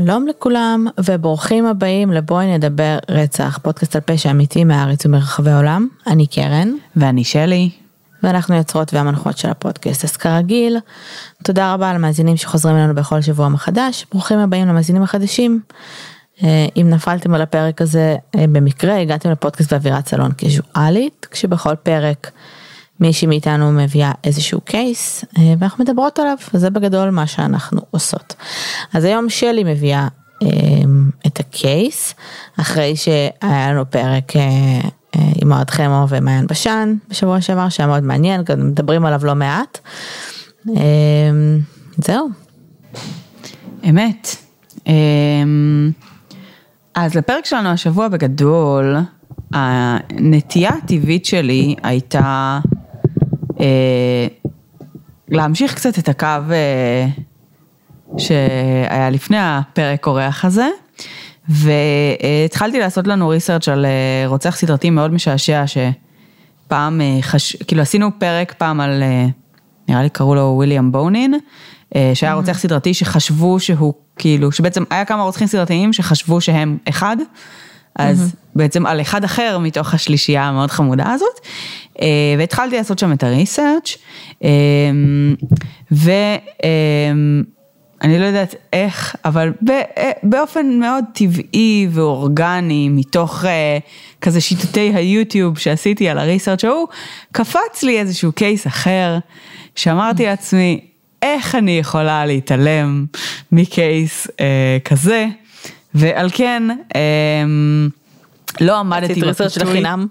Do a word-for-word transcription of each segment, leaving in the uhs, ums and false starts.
שלום לכולם וברוכים הבאים לבואי נדבר רצח, פודקאסט על פשע אמיתי מהארץ ומרחבי העולם. אני קרן. ואני שלי. ואנחנו יוצרות והמנחות של הפודקאסט. אז כרגיל, תודה רבה למאזינים שחוזרים אלינו בכל שבוע מחדש. ברוכים הבאים למאזינים החדשים. אם נפלתם על הפרק הזה במקרה, הגעתם לפודקאסט באווירת סלון קזואלית, כשבכל פרק מישהי מאיתנו מביאה איזשהו קייס, ואנחנו מדברות עליו, וזה בגדול מה שאנחנו עושות. אז היום שלי מביאה אה, את הקייס, אחרי שהיה לנו פרק אה, אה, עם עוד חמו ומעיין בשן, בשבוע שעבר, שהיה מאוד מעניין, גם מדברים עליו לא מעט. אה, זהו. אמת. אה, אז לפרק שלנו השבוע בגדול, הנטייה הטבעית שלי הייתה להמשיך קצת את הקו שהיה לפני הפרק אורח הזה, והתחלתי לעשות לנו ריסרצ' על רוצח סדרתי מאוד משעשע, שפעם, כאילו עשינו פרק פעם על, נראה לי קראו לו וויליאם בונין, שהיה רוצח סדרתי שחשבו שהוא, כאילו, שבעצם היה כמה רוצחים סדרתיים שחשבו שהם אחד, אז בעצם על אחד אחר מתוך השלישייה המאוד חמודה הזאת, והתחלתי לעשות שם את הריסרצ', ואני לא יודעת איך, אבל באופן מאוד טבעי ואורגני, מתוך כזה שיטותי היוטיוב שעשיתי על הריסרצ' ההוא, קפץ לי איזשהו קייס אחר, שאמרתי לעצמי, איך אני יכולה להתעלם מקייס כזה, ועל כן, לא עמדתי בפיתוי. עשית ריסרצ' לחינם?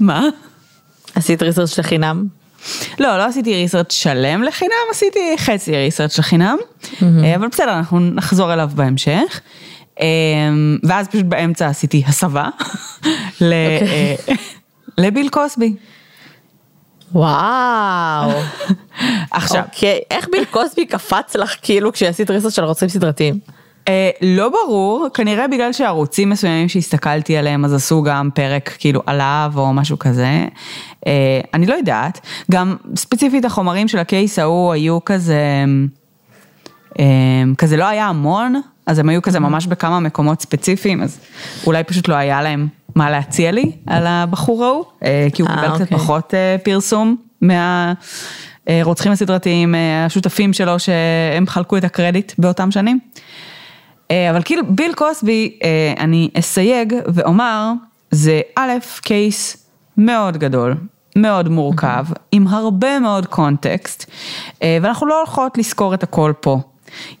מה? עשית ריסרצ' לחינם? לא, לא עשיתי ריסרצ' שלם לחינם, עשיתי חצי ריסרצ' לחינם, אבל בסדר, אנחנו נחזור אליו בהמשך, ואז פשוט באמצע עשיתי הסבה, לביל קוסבי. וואו. עכשיו. איך ביל קוסבי קפץ לך כאילו כשעשית ריסרצ' של רוצחים סדרתיים? לא ברור, כנראה בגלל שערוצים מסוימים שהסתכלתי עליהם, אז עשו גם פרק כאילו עליו או משהו כזה, אני לא יודעת, גם ספציפית החומרים של הקייס ההוא היו כזה, כזה לא היה המון, אז הם היו כזה ממש בכמה מקומות ספציפיים, אז אולי פשוט לא היה להם מה להציע לי על הבחור ההוא, כי הוא קיבל קצת פחות פרסום מה... רוצחים הסדרתיים, השותפים שלו שהם חלקו את הקרדיט באותם שנים. אבל כאילו ביל קוסבי, אני אסייג ואומר, זה א', קייס מאוד גדול, מאוד מורכב, mm-hmm. עם הרבה מאוד קונטקסט, ואנחנו לא הולכות לזכור את הכל פה.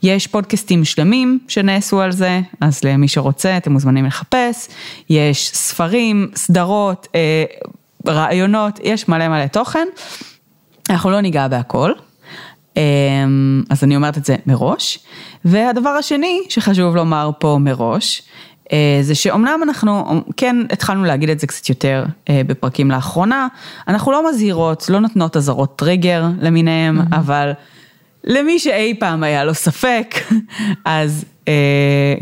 יש פודקאסטים שלמים שנעשו על זה, אז למי שרוצה אתם מוזמנים לחפש, יש ספרים, סדרות, רעיונות, יש מלא מלא תוכן, אנחנו לא ניגע בהכל, אז אני אומרת את זה מראש, והדבר השני שחשוב לומר פה מראש, זה שאומנם אנחנו, כן התחלנו להגיד את זה קצת יותר בפרקים לאחרונה, אנחנו לא מזהירות, לא נותנות אזהרות טריגר למיניהם, mm-hmm. אבל למי שאי פעם היה לו ספק, אז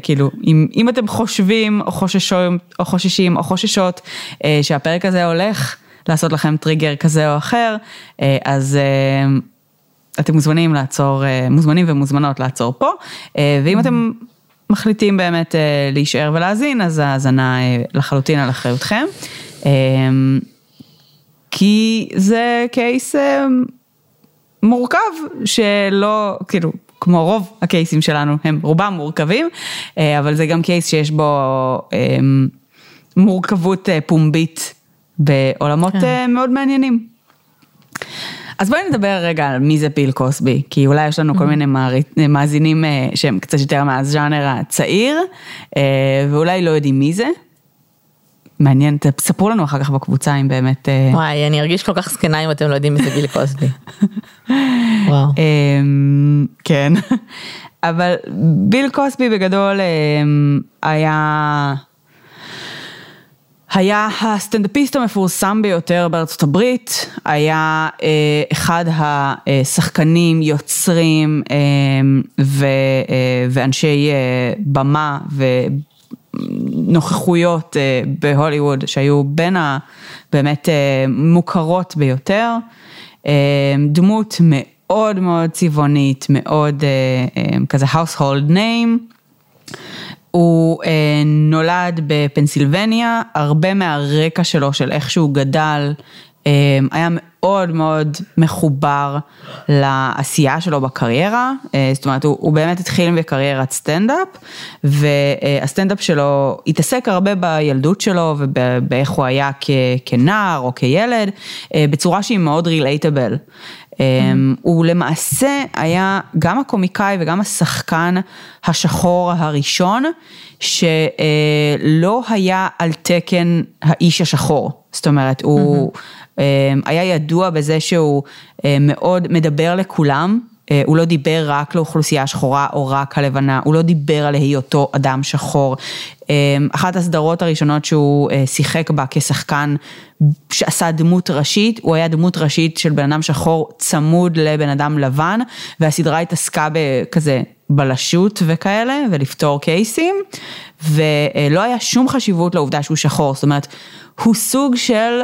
כאילו, אם, אם אתם חושבים או חוששים או, חוששים, או חוששות שהפרק הזה הולך, לעשות לכם טריגר כזה או אחר, אז אתם מוזמנים לעצור, מוזמנים ומוזמנות לעצור פה, ואם אתם מחליטים באמת להישאר ולהזין, אז ההזנה לחלוטין על אחריותכם, כי זה קייס מורכב, שלא, כאילו, כמו רוב הקייסים שלנו, הם רובם מורכבים, אבל זה גם קייס שיש בו מורכבות פומבית, בעולמות כן. מאוד מעניינים. אז בואי נדבר רגע על מי זה ביל קוסבי, כי אולי יש לנו mm-hmm. כל מיני מאזינים שהם קצת יותר מהז'אנר הצעיר, ואולי לא יודעים מי זה. מעניין, תספרו לנו אחר כך בקבוצה אם באמת... וואי, אני ארגיש כל כך סקנה אם אתם לא יודעים מי זה ביל קוסבי. וואו. כן. אבל ביל קוסבי בגדול היה... היה הסטנדאפיסט המפורסם ביותר בארצות הברית, היה אחד השחקנים, יוצרים ואנשי במה ונוכחויות בהוליווד, שהיו בין הבאמת מוכרות ביותר, דמות מאוד מאוד צבעונית, מאוד כזה household name, הוא נולד בפנסילבניה, הרבה מהרקע שלו, של איך שהוא גדל, היה מאוד מאוד מחובר לעשייה שלו בקריירה, זאת אומרת, הוא, הוא באמת התחיל בקריירת סטנדאפ, והסטנדאפ שלו התעסק הרבה בילדות שלו, ובאיך הוא היה כ, כנער או כילד, בצורה שהיא מאוד רילייטבל. הוא למעשה היה גם הקומיקאי וגם השחקן השחור הראשון, שלא היה על תקן האיש השחור. זאת אומרת, הוא היה ידוע בזה שהוא מאוד מדבר לכולם, הוא לא דיבר רק לאוכלוסייה השחורה או רק הלבנה, הוא לא דיבר על היותו אדם שחור. אחת הסדרות הראשונות שהוא שיחק בה כשחקן שעשה דמות ראשית, הוא היה דמות ראשית של בן אדם שחור צמוד לבן אדם לבן, והסדרה התעסקה בכזה בלשות וכאלה, ולפתור קייסים, ולא היה שום חשיבות לעובדה שהוא שחור, זאת אומרת, הוא סוג של...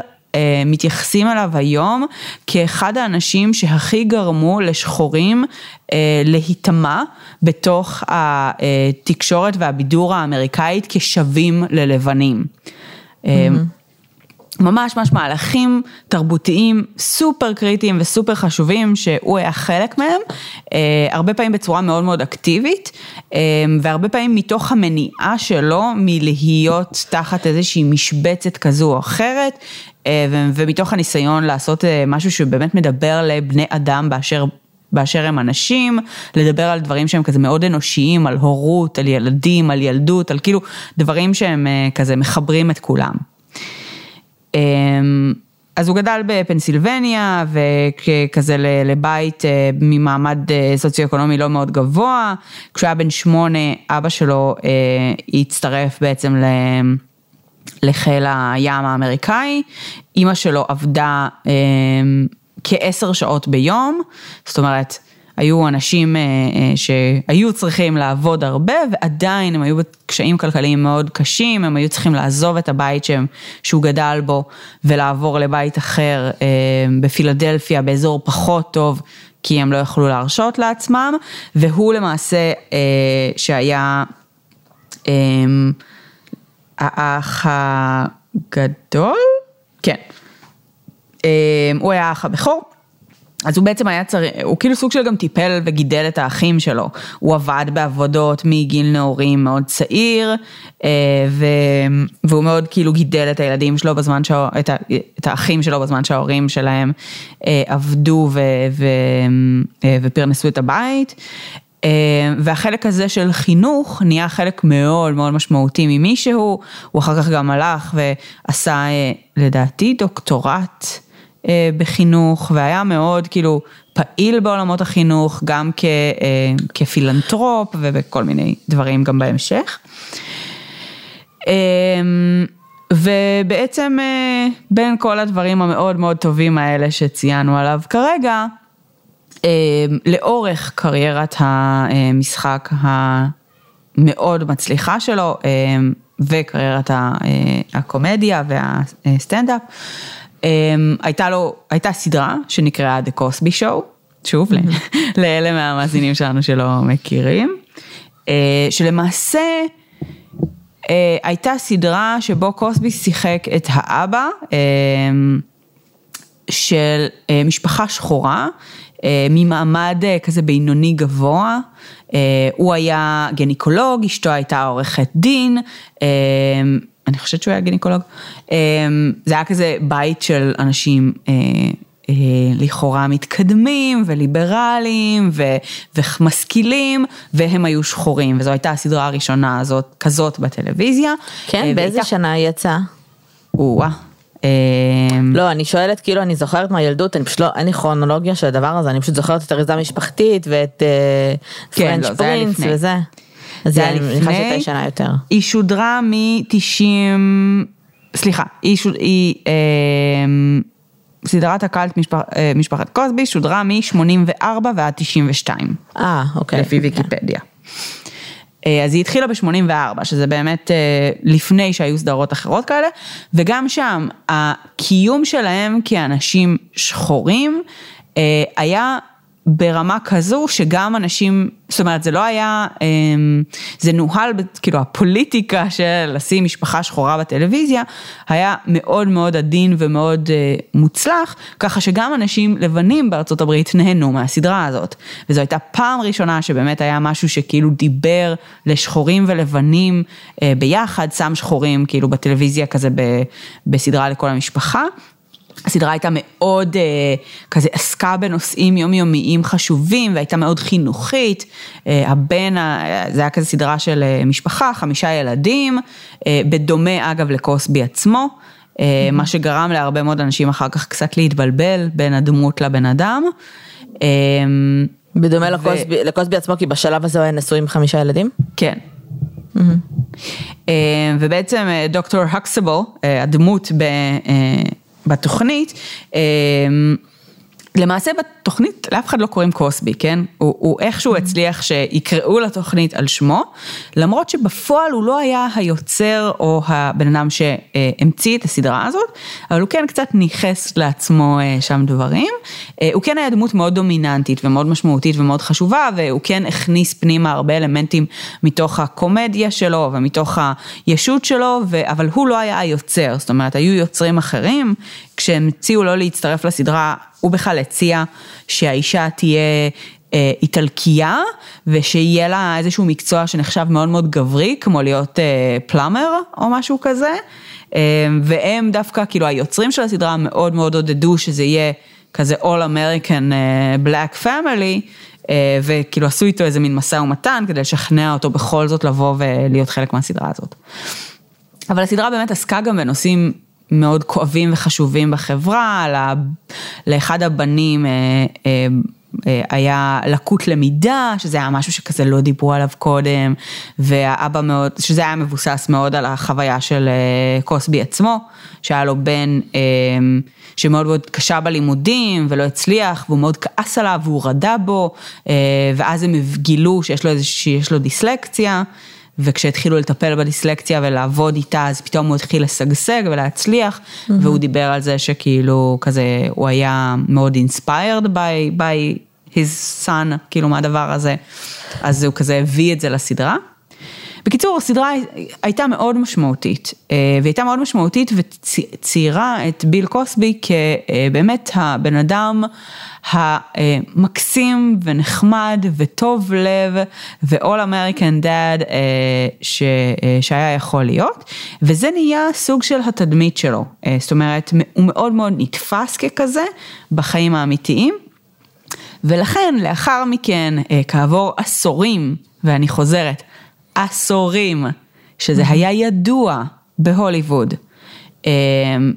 מתייחסים עליו היום כאחד האנשים שהכי גרמו לשחורים להיטמע בתוך התקשורת והבידור האמריקאית כשווים ללבנים. ממש ממש מהלכים תרבותיים סופר קריטיים וסופר חשובים שהוא היה חלק מהם, הרבה פעמים בצורה מאוד מאוד אקטיבית, והרבה פעמים מתוך המניעה שלו מלהיות תחת איזושהי משבצת כזו או אחרת, ומתוך הניסיון לעשות משהו שבאמת מדבר לבני אדם באשר באשר הם אנשים, לדבר על דברים שהם כזה מאוד אנושיים, על הורות, על ילדים, על ילדות, על כאילו דברים שהם כזה מחברים את כולם. אז הוא גדל בפנסילבניה, וכזה לבית ממעמד סוציו-אקונומי לא מאוד גבוה, כשהוא היה בן שמונה, אבא שלו הצטרף בעצם ל... לחיל הים האמריקאי, אמא שלו עבדה אה, כעשר שעות ביום, זאת אומרת, היו אנשים אה, אה, שהיו צריכים לעבוד הרבה, ועדיין הם היו בקשיים כלכליים מאוד קשים, הם היו צריכים לעזוב את הבית שהם, שהוא גדל בו, ולעבור לבית אחר אה, בפילדלפיה, באזור פחות טוב, כי הם לא יכלו להרשות לעצמם, והוא למעשה אה, שהיה... אה, האח הגדול, כן, הוא היה האח הבכור, אז הוא בעצם היה צריך, הוא כאילו סוג של גם טיפל וגידל את האחים שלו, הוא עבד בעבודות מגיל נעורים מאוד צעיר, והוא מאוד כאילו גידל את הילדים שלו בזמן, את האחים שלו בזמן שההורים שלהם עבדו ופרנסו את הבית, והחלק הזה של חינוך נהיה חלק מאוד מאוד משמעותי ממישהו, הוא אחר כך גם הלך ועשה לדעתי דוקטורט בחינוך, והיה מאוד כאילו פעיל בעולמות החינוך, גם כ, כפילנטרופ ובכל מיני דברים גם בהמשך. ובעצם בין כל הדברים המאוד מאוד טובים האלה שציינו עליו כרגע, לאורך קריירת המשחק המאוד מצליחה שלו, וקריירת הקומדיה והסטנדאפ, הייתה לו, הייתה סדרה שנקראה The Cosby Show, שוב, לאלה מהמאזינים שלנו שלא מכירים, שלמעשה הייתה סדרה שבו קוסבי שיחק את האבא של משפחה שחורה, ממעמד כזה בינוני גבוה, הוא היה גניקולוג, אשתו הייתה עורכת דין, אני חושבת שהוא היה גניקולוג, זה היה כזה בית של אנשים לכאורה מתקדמים וליברליים ומשכילים, והם היו שחורים, וזו הייתה הסדרה הראשונה הזאת, כזאת בטלוויזיה. כן, באיזה שנה יצא? וואו. לא, אני שואלת, כאילו, אני זוכרת מהילדות, אני פשוט לא, אין לי כרונולוגיה של הדבר הזה, אני פשוט זוכרת את אריזה המשפחתית, ואת פרנץ' פרינס וזה. זה היה לפני. זה היה לפני שנה יותר. היא שודרה מ-תשעים, סליחה, היא, סדרת הקלט משפחת קוסבי, שודרה מ-שמונים וארבע ועד תשעים ושתיים. אה, אוקיי. לפי ויקיפדיה. אז היא התחילה ב-שמונים וארבע, שזה באמת לפני שהיו סדרות אחרות כאלה, וגם שם הקיום שלהם כאנשים שחורים היה ברמה כזו שגם אנשים, זאת אומרת, זה לא היה, זה נוהל, כאילו הפוליטיקה של לשים משפחה שחורה בטלוויזיה, היה מאוד מאוד עדין ומאוד מוצלח, ככה שגם אנשים לבנים בארצות הברית נהנו מהסדרה הזאת, וזו הייתה פעם ראשונה שבאמת היה משהו שכאילו דיבר לשחורים ולבנים ביחד, שם שחורים כאילו בטלוויזיה כזה בסדרה לכל המשפחה, הסדרה הייתה מאוד אה, כזה עסקה בנושאים יומיומיים חשובים, והייתה מאוד חינוכית, אה, הבן, אה, זה היה כזה סדרה של אה, משפחה, חמישה ילדים, אה, בדומה אגב לקוסבי עצמו, אה, mm-hmm. מה שגרם להרבה מאוד אנשים אחר כך קצת להתבלבל בין הדמות לבן אדם. אה, בדומה ו... לקוסבי, לקוסבי עצמו, כי בשלב הזה הוא היה נשוי עם חמישה ילדים? כן. Mm-hmm. אה, ובעצם אה, דוקטור הקסבל, אה, הדמות ב... אה, בתוכנית, למעשה בתוכנית, לאף אחד לא קוראים קוסבי, כן? הוא, הוא איכשהו הצליח שיקראו לתוכנית על שמו, למרות שבפועל הוא לא היה היוצר או הבן אדם שהמציא את הסדרה הזאת, אבל הוא כן קצת ניחס לעצמו שם דברים. הוא כן היה דמות מאוד דומיננטית ומאוד משמעותית ומאוד חשובה, והוא כן הכניס פנימה הרבה אלמנטים מתוך הקומדיה שלו ומתוך הישות שלו, ו... אבל הוא לא היה היוצר, זאת אומרת, היו יוצרים אחרים, כשהמציאו לו להצטרף לסדרה, הוא בכלל הציע שהאישה תהיה אה, איטלקייה, ושיהיה לה איזשהו מקצוע שנחשב מאוד מאוד גברי, כמו להיות אה, פלאמר או משהו כזה, אה, והם דווקא, כאילו היוצרים של הסדרה מאוד מאוד עודדו שזה יהיה כזה All American אה, Black Family, אה, וכאילו עשו איתו איזה מין מסע ומתן, כדי לשכנע אותו בכל זאת לבוא ולהיות חלק מהסדרה הזאת. אבל הסדרה באמת עסקה גם בנושאים, מאוד כואבים וחשובים בחברה, לאחד הבנים היה לקות למידה, שזה היה משהו שכזה לא דיברו עליו קודם, והאבא מאוד, שזה היה מבוסס מאוד על החוויה של קוסבי עצמו, שהיה לו בן שמאוד מאוד קשה בלימודים, ולא הצליח, והוא מאוד כעס עליו, והוא רדה בו, ואז הם גילו שיש לו, שיש לו דיסלקציה, וכשהתחילו לטפל בדיסלקציה ולעבוד איתה, אז פתאום הוא התחיל לסגסג ולהצליח, mm-hmm. והוא דיבר על זה שכאילו כזה, הוא היה מאוד inspired by, by his son, כאילו מהדבר הזה, אז הוא כזה הביא את זה לסדרה. בקיצור, הסדרה הייתה מאוד משמעותית, והייתה מאוד משמעותית וציירה את ביל קוסבי כבאמת הבן אדם המקסים ונחמד וטוב לב ו-all American dad ש... שהיה יכול להיות, וזה נהיה סוג של התדמית שלו, זאת אומרת, הוא מאוד מאוד נתפס ככזה בחיים האמיתיים, ולכן לאחר מכן, כעבור עשורים, ואני חוזרת, עשורים, שזה היה ידוע בהוליווד,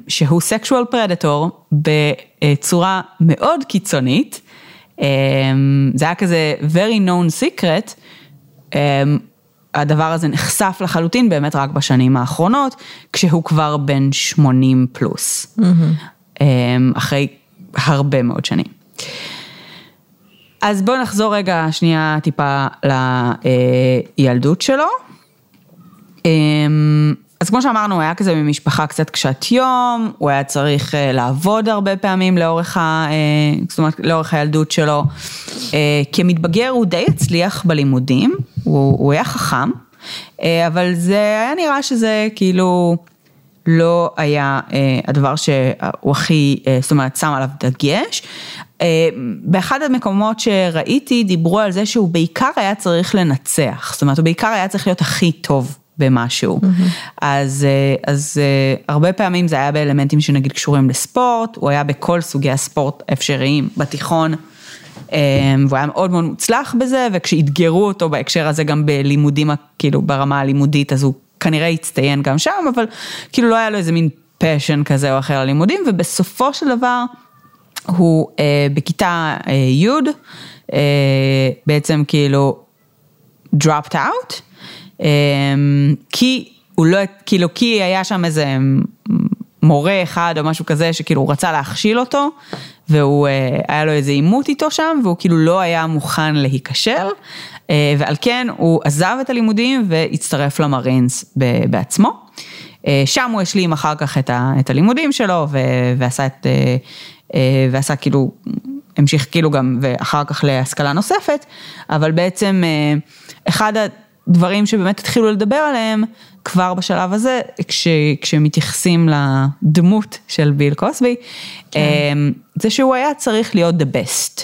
שהוא סקשואל פרדטור בצורה מאוד קיצונית, זה היה כזה very known secret, הדבר הזה נחשף לחלוטין באמת רק בשנים האחרונות, כשהוא כבר בן שמונים פלוס, אחרי הרבה מאוד שנים. אז בואו נחזור רגע שנייה טיפה לילדות שלו. אז כמו שאמרנו, הוא היה כזה ממשפחה קצת קשת יום, הוא היה צריך לעבוד הרבה פעמים לאורך, ה, זאת אומרת, לאורך הילדות שלו. כמתבגר הוא די הצליח בלימודים, הוא, הוא היה חכם, אבל זה היה נראה שזה כאילו לא היה הדבר שהוא הכי, זאת אומרת, שם עליו דגש. באחד המקומות שראיתי דיברו על זה שהוא בעיקר היה צריך לנצח, זאת אומרת הוא בעיקר היה צריך להיות הכי טוב במשהו, mm-hmm. אז, אז הרבה פעמים זה היה באלמנטים שנגיד קשורים לספורט, הוא היה בכל סוגי הספורט אפשריים בתיכון, והוא היה מאוד מאוד מוצלח בזה, וכשהתגרו אותו בהקשר הזה גם בלימודים, כאילו ברמה הלימודית, אז הוא כנראה הצטיין גם שם, אבל כאילו לא היה לו איזה מין פשן כזה או אחר ללימודים, ובסופו של דבר, הוא אה, בכיתה אה, י' אה, בעצם כאילו dropped out, אה, כי הוא לא, כאילו, כי היה שם איזה מורה אחד או משהו כזה שכאילו הוא רצה להכשיל אותו, והוא אה, היה לו איזה אימות איתו שם, והוא כאילו לא היה מוכן להיקשר, אה, ועל כן הוא עזב את הלימודים והצטרף למרינס ב- בעצמו, אה, שם הוא השלים אחר כך את, ה- את הלימודים שלו, ו- ועשה את... ועשה כאילו המשיך כאילו גם, ואחר כך להשכלה נוספת, אבל בעצם אחד הדברים שבאמת התחילו לדבר עליהם, כבר בשלב הזה, כש, כשמתייחסים לדמות של ביל קוסבי, כן. זה שהוא היה צריך להיות the best.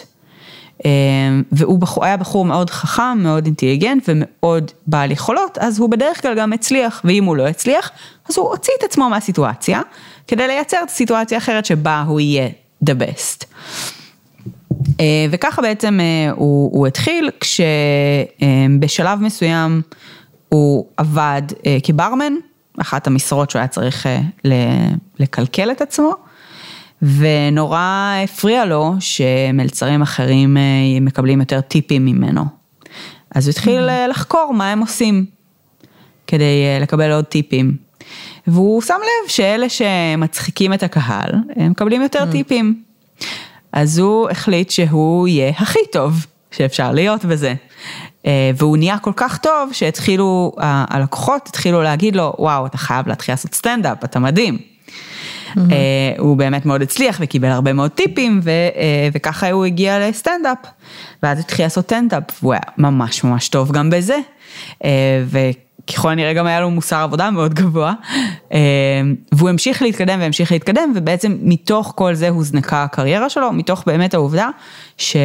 והוא היה בחור מאוד חכם, מאוד אינטליגנט, ומאוד בעל יכולות, אז הוא בדרך כלל גם הצליח, ואם הוא לא הצליח, אז הוא הוציא את עצמו מהסיטואציה, כדי לייצר את הסיטואציה אחרת שבה הוא יהיה the best. וככה בעצם הוא, הוא התחיל, כשבשלב מסוים הוא עבד כברמן, אחת המשרות שהוא היה צריך לקלקל את עצמו, ונורא הפריע לו שמלצרים אחרים מקבלים יותר טיפים ממנו. אז הוא התחיל לחקור מה הם עושים, כדי לקבל עוד טיפים. והוא שם לב שאלה שמצחיקים את הקהל, הם מקבלים יותר טיפים. אז הוא החליט שהוא יהיה הכי טוב שאפשר להיות בזה. והוא נהיה כל כך טוב שהתחילו, הלקוחות התחילו להגיד לו, וואו, אתה חייב להתחיל לעשות סטנדאפ, אתה מדהים. הוא באמת מאוד הצליח וקיבל הרבה מאוד טיפים, וככה הוא הגיע לסטנדאפ, ואז התחיל לעשות סטנדאפ, והוא היה ממש ממש טוב גם בזה, וככל הנראה גם היה לו מוסר עבודה מאוד גבוה, והוא המשיך להתקדם והמשיך להתקדם, ובעצם מתוך כל זה הוזנקה הקריירה שלו, מתוך באמת העובדה ש...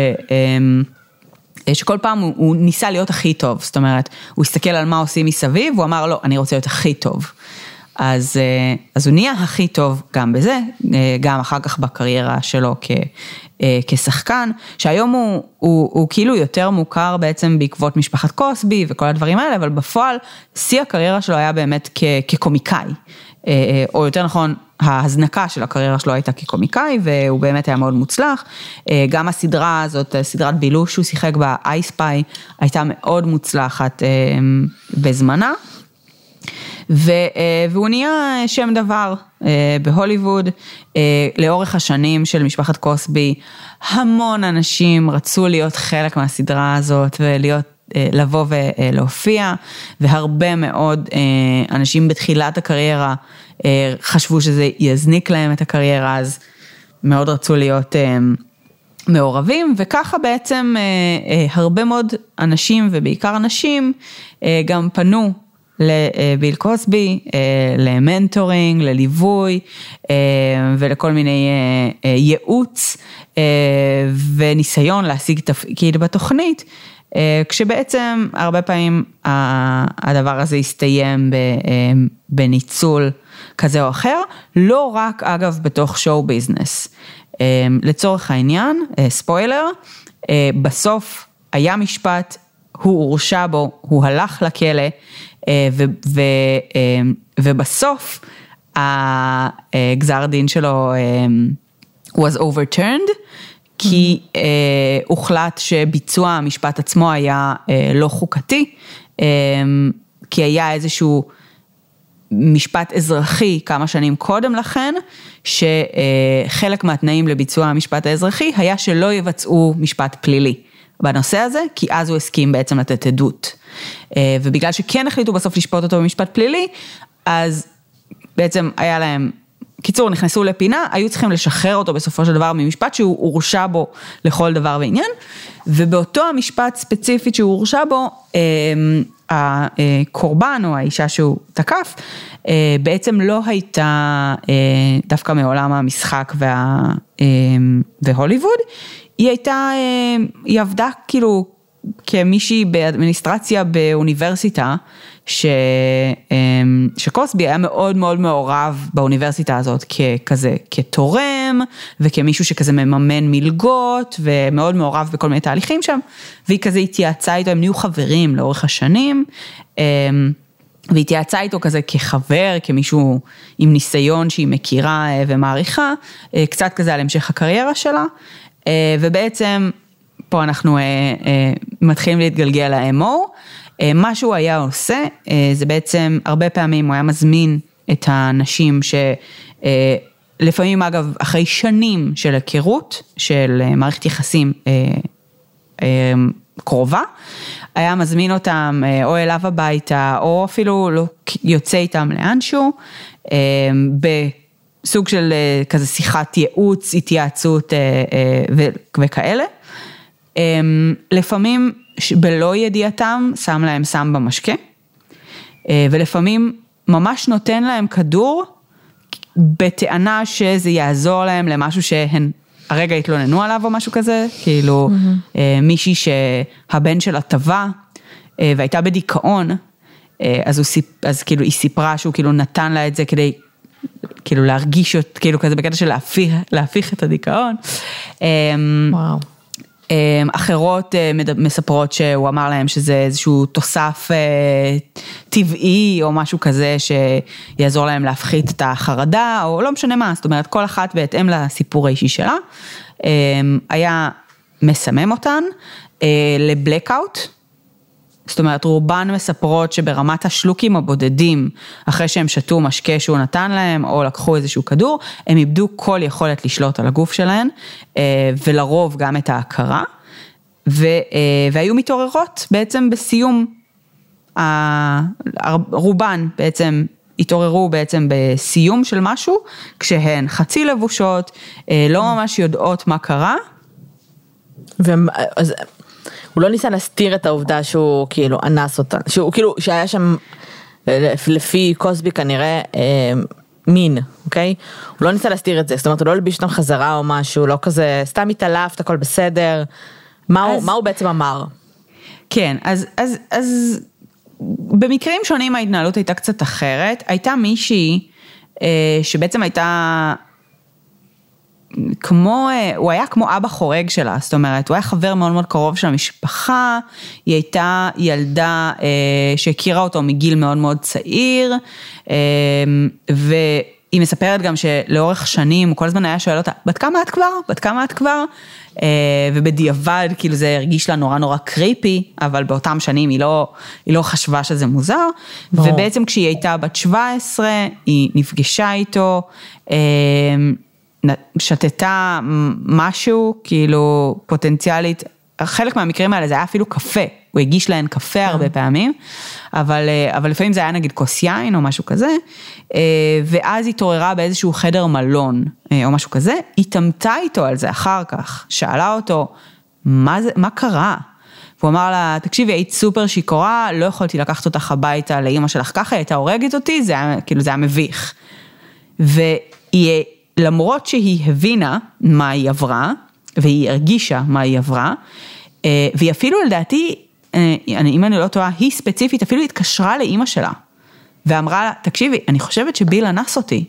שכל פעם הוא, הוא ניסה להיות הכי טוב, זאת אומרת, הוא הסתכל על מה עושים מסביב, הוא אמר, לא, אני רוצה להיות הכי טוב. אז, אז הוא נהיה הכי טוב גם בזה, גם אחר כך בקריירה שלו כ, כשחקן, שהיום הוא, הוא, הוא כאילו יותר מוכר בעצם בעקבות משפחת קוסבי וכל הדברים האלה, אבל בפועל, שיא הקריירה שלו היה באמת כ, כקומיקאי, או יותר נכון, ההזנקה של הקריירה שלו הייתה כקומיקאי, והוא באמת היה מאוד מוצלח. גם הסדרה הזאת, סדרת בילוש, שהוא שיחק ב-איי ספיי, הייתה מאוד מוצלחת בזמנה, והוא נהיה שם דבר בהוליווד. לאורך השנים של משפחת קוסבי, המון אנשים רצו להיות חלק מהסדרה הזאת, ולהיות לבוא ולהופיע, והרבה מאוד אנשים בתחילת הקריירה חשבו שזה יזניק להם את הקריירה, אז מאוד רצו להיות מעורבים, וככה בעצם הרבה מאוד אנשים, ובעיקר אנשים, גם פנו לביל קוסבי, למנטורינג, לליווי, ולכל מיני ייעוץ, וניסיון להשיג תפקיד בתוכנית, כשבעצם הרבה פעמים הדבר הזה יסתיים בניצול כזה או אחר, לא רק אגב בתוך שואו ביזנס. לצורך העניין, ספוילר, בסוף היה משפט, הוא הורשע בו, הוא הלך לכלא, ו- ו- ובסוף הגזר דין שלו was overturned, כי אה, הוחלט שביצוע המשפט עצמו היה אה, לא חוקתי, אה, כי היה איזשהו משפט אזרחי כמה שנים קודם לכן, שחלק מהתנאים לביצוע המשפט האזרחי היה שלא יבצעו משפט פלילי בנושא הזה, כי אז הוא הסכים בעצם לתת עדות. אה, ובגלל שכן החליטו בסוף לשפוט אותו במשפט פלילי, אז בעצם היה להם... קיצור, נכנסו לפינה, היו צריכים לשחרר אותו בסופו של דבר ממשפט שהוא הורשע בו לכל דבר ועניין, ובאותו המשפט ספציפית שהוא הורשע בו, הקורבן או האישה שהוא תקף, בעצם לא הייתה דווקא מעולם המשחק וההוליווד, היא הייתה, היא עבדה כאילו כמישהי באדמיניסטרציה באוניברסיטה, ש, שקוסבי היה מאוד מאוד מעורב באוניברסיטה הזאת ככזה, כתורם, וכמישהו שכזה מממן מלגות, ומאוד מעורב בכל מיני תהליכים שם, והיא כזה התייעצה איתו, הם נהיו חברים לאורך השנים, והתייעצה איתו כזה כחבר, כמישהו עם ניסיון שהיא מכירה ומעריכה, קצת כזה על המשך הקריירה שלה, ובעצם פה אנחנו מתחילים להתגלגל ל-אם או, מה שהוא היה עושה, זה בעצם הרבה פעמים הוא היה מזמין את הנשים שלפעמים אגב אחרי שנים של הכירות, של מערכת יחסים קרובה, היה מזמין אותם או אליו הביתה, או אפילו לא יוצא איתם לאנשהו, סוג של כזה שיחת ייעוץ, התייעצות וכאלה. לפעמים בלא ידיעתם שם להם סם במשקה, ולפעמים ממש נותן להם כדור בטענה שזה יעזור להם למשהו שהן הרגע התלוננו עליו או משהו כזה, כאילו מישהי שהבן שלה טבע והייתה בדיכאון, אז, הוא, אז כאילו היא סיפרה שהוא כאילו נתן לה את זה כדי כאילו להרגיש, כאילו כזה בקטע של להפיך, להפיך את הדיכאון. וואו. אחרות מספרות שהוא אמר להם שזה איזשהו תוסף טבעי או משהו כזה שיעזור להם להפחית את החרדה או לא משנה מה, זאת אומרת כל אחת בהתאם לסיפור האישי שלה, היה מסמם אותן לבלקאוט, זאת אומרת רובן מספרות שברמת השלוקים הבודדים אחרי שהם שתו משקה שהוא נתן להם או לקחו איזשהו כדור, הם איבדו כל יכולת לשלוט על הגוף שלהן ולרוב גם את ההכרה, והיו מתעוררות בעצם בסיום, רובן בעצם התעוררו בעצם בסיום של משהו, כשהן חצי לבושות, לא ממש יודעות מה קרה. אז... הוא לא ניסה להסתיר את העובדה שהוא כאילו אנס אותה, שהוא כאילו שהיה שם לפי קוסבי כנראה אה, מין, אוקיי? הוא לא ניסה להסתיר את זה, זאת אומרת הוא לא לביש אותם חזרה או משהו, לא כזה, סתם התעלפת, הכל בסדר, מה, אז, הוא, מה הוא בעצם אמר? כן, אז, אז, אז במקרים שונים ההתנהלות הייתה קצת אחרת, הייתה מישהי אה, שבעצם הייתה... כמו, הוא היה כמו אבא חורג שלה, זאת אומרת, הוא היה חבר מאוד מאוד קרוב של המשפחה, היא הייתה ילדה שהכירה אותו מגיל מאוד מאוד צעיר, והיא מספרת גם שלאורך שנים, הוא כל הזמן היה שואל אותה, בת כמה את כבר? בת כמה את כבר? ובדיעבד, כאילו זה הרגיש לה נורא נורא קריפי, אבל באותם שנים היא לא, היא לא חשבה שזה מוזר, בוא. ובעצם כשהיא הייתה בת שבע עשרה, היא נפגשה איתו, שתתה משהו, כאילו פוטנציאלית, חלק מהמקרים האלה זה היה אפילו קפה, הוא הגיש להן קפה הרבה פעמים, אבל, אבל לפעמים זה היה נגיד כוס יין או משהו כזה, ואז היא תעוררה באיזשהו חדר מלון או משהו כזה, היא תמתה איתו על זה אחר כך, שאלה אותו, מה זה, מה קרה? והוא אמר לה, תקשיבי, היית סופר שיקורה, לא יכולתי לקחת אותך הביתה לאמא שלך ככה, היא הייתה הורגת אותי, זה היה, כאילו זה היה מביך. והיא... למרות שהיא הבינה מה היא עברה, והיא הרגישה מה היא עברה, והיא אפילו לדעתי, אם אני לא טועה, היא ספציפית אפילו התקשרה לאמא שלה, ואמרה לה, תקשיבי, אני חושבת שביל אנס אותי.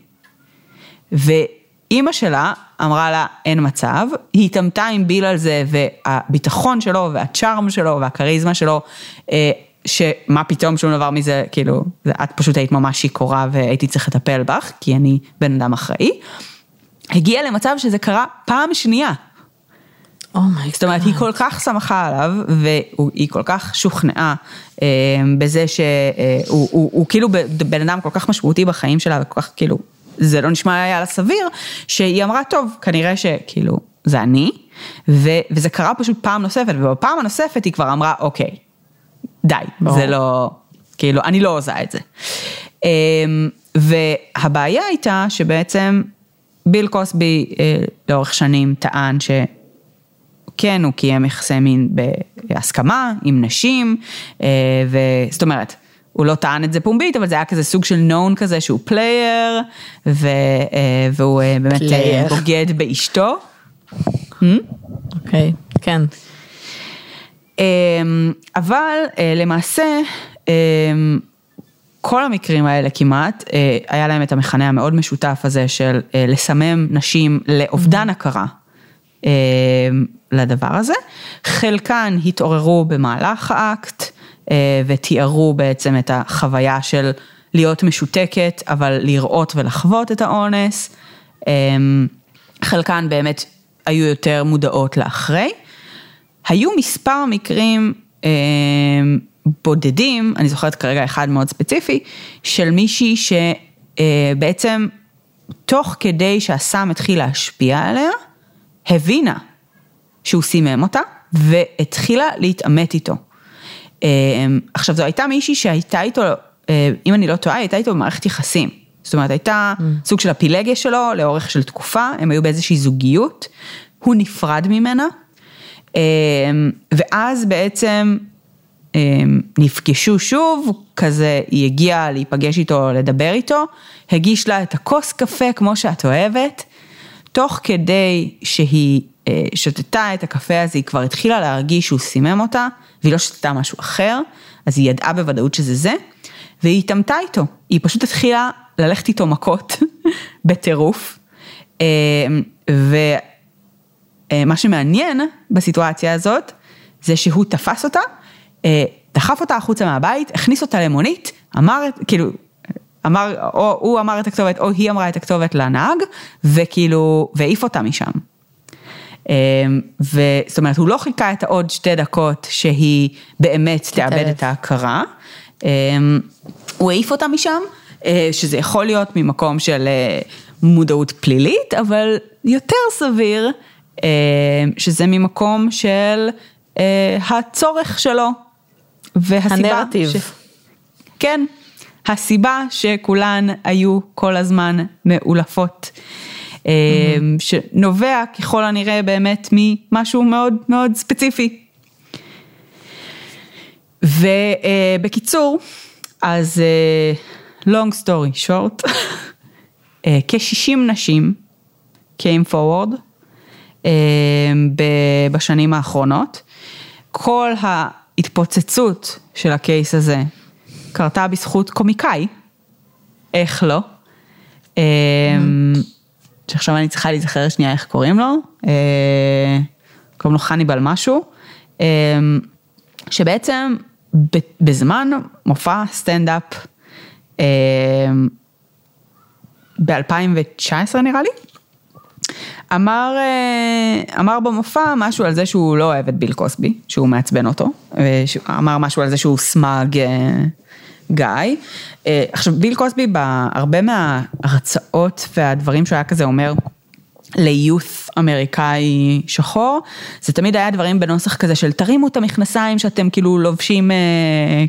ואמא שלה אמרה לה, אין מצב, היא התאמתה עם ביל על זה, והביטחון שלו, והצ'רם שלו, והקריזמה שלו, שמה פתאום שום דבר מזה, כאילו, את פשוט היית ממש שיקורה, והייתי צריך לטפל בך, כי אני בן אדם אחראי, הגיע למצב שזה קרה פעם שנייה. Oh my God. זאת אומרת, היא כל כך שמחה עליו, והיא כל כך שוכנעה, אה, בזה שהוא הוא, הוא, הוא, כאילו בן אדם כל כך משמעותי בחיים שלה, וכל כך, כאילו, זה לא נשמע היה לה סביר, שהיא אמרה, טוב, כנראה שכאילו, זה אני, ו, וזה קרה פשוט פעם נוספת, ובפעם הנוספת היא כבר אמרה, אוקיי, די, ברור. זה לא, כאילו, אני לא עושה את זה. והבעיה הייתה שבעצם ביל קוסבי לאורך שנים טען שכן, הוא קיים יחסי מין בהסכמה עם נשים, ו... זאת אומרת, הוא לא טען את זה פומבית, אבל זה היה כזה סוג של נון כזה שהוא פלייר, ו... והוא באמת פלייר. בוגד באשתו. אוקיי, okay, כן. אבל למעשה כל המקרים האלה כמעט היה להם את המכנה המאוד משותף הזה של לסמם נשים לאובדן הכרה לדבר הזה, חלקן התעוררו במהלך האקט ותיארו בעצם את החוויה של להיות משותקת אבל לראות ולחוות את האונס, חלקן באמת היו יותר מודעות לאחרי, היו מספר מקרים אה, בודדים, אני זוכרת כרגע אחד מאוד ספציפי, של מישהי שבעצם תוך כדי שהסם התחיל להשפיע עליה, הבינה שהוא סימם אותה, והתחילה להתאמת איתו. אה, עכשיו זו הייתה מישהי שהייתה איתו, אה, אם אני לא טועה, הייתה איתו במערכת יחסים. זאת אומרת, הייתה סוג של הפילגיה שלו, לאורך של תקופה, הם היו באיזושהי זוגיות, הוא נפרד ממנה, ואז בעצם נפגשו שוב, כזה היא הגיעה להיפגש איתו, לדבר איתו, הגיש לה את הכוס קפה כמו שאת אוהבת, תוך כדי שהיא שתתה את הקפה הזה, היא כבר התחילה להרגיש שהוא סימם אותה, והיא לא שתתה משהו אחר, אז היא ידעה בוודאות שזה זה, והיא התאמתה איתו, היא פשוט התחילה ללכת איתו מכות, בטירוף, ומה שמעניין בסיטואציה הזאת, זה שהוא תפס אותה, דחף אותה החוצה מהבית, הכניס אותה למונית, אמר, כאילו, אמר, או הוא אמר את הכתובת, או היא אמרה את הכתובת לנהג, וכאילו, והעיף אותה משם. זאת אומרת, הוא לא חיכה את העוד שתי דקות, שהיא באמת תאבד את ההכרה, הוא העיף אותה משם, שזה יכול להיות ממקום של מודעות פלילית, אבל יותר סביר, שזה ממקום של הצורך שלו, הנרטיב. ש... כן, הסיבה שכולן היו כל הזמן מעולפות, mm-hmm. שנובע ככל הנראה באמת ממשהו מאוד מאוד ספציפי. ובקיצור, אז long story short, כ-שישים נשים came forward בשנים האחרונות, כל ה... התפוצצות של הקייס הזה קרתה בזכות קומיקאי, איך לא? שעכשיו אני צריכה להיזכר שנייה איך קוראים לו, קוראים לו חניבל משהו, שבעצם בזמן מופע סטנד-אפ ב-אלפיים תשע עשרה נראה לי, אמר, אמר במופע משהו על זה שהוא לא אוהב את ביל קוסבי, שהוא מעצבן אותו, אמר משהו על זה שהוא סמג גיא. עכשיו, ביל קוסבי, בהרבה מההרצאות והדברים שהוא היה כזה אומר, ליוס אמריקאי שחור, זה תמיד היה דברים בנוסח כזה של תרימו את המכנסיים שאתם כאילו לובשים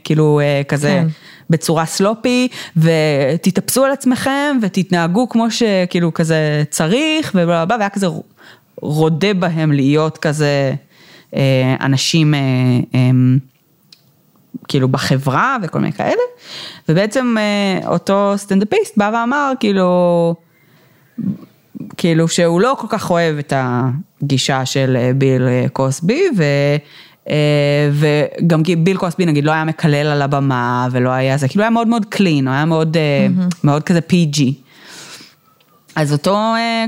כאילו כזה בצורה סלופי, ותתאפסו על עצמכם ותתנהגו כמו שכאילו כזה צריך, והיה כזה רודה בהם להיות כזה אנשים כאילו בחברה וכל מיני כאלה, ובעצם אותו סטנדאפיסט בא ואמר כאילו, כאילו שהוא לא כל כך אוהב את הגישה של ביל קוסבי, ו, וגם ביל קוסבי נגיד לא היה מקלל על הבמה, ולא היה זה, כאילו היה מאוד מאוד קלין, היה מאוד, mm-hmm. מאוד כזה פי ג'י. אז אותו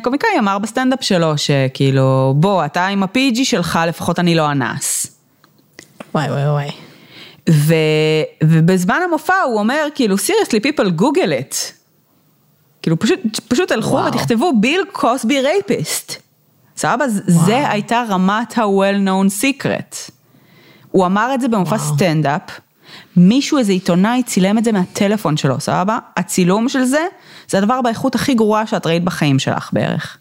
קומיקאי אמר בסטנדאפ שלו, שכאילו בוא, אתה עם הפי ג'י שלך, לפחות אני לא אנס. וואי וואי וואי. ו, ובזמן המופע הוא אומר כאילו, seriously people google it. כאילו פשוט, פשוט הלכו ותכתבו ביל קוסבי רייפיסט. סבבה, זה הייתה רמת ה-well-known secret. הוא אמר את זה במופע סטנדאפ, מישהו, איזה עיתונאי, צילם את זה מהטלפון שלו, סבבה? הצילום של זה, זה הדבר באיכות הכי גרועה שאת ראית בחיים שלך בערך.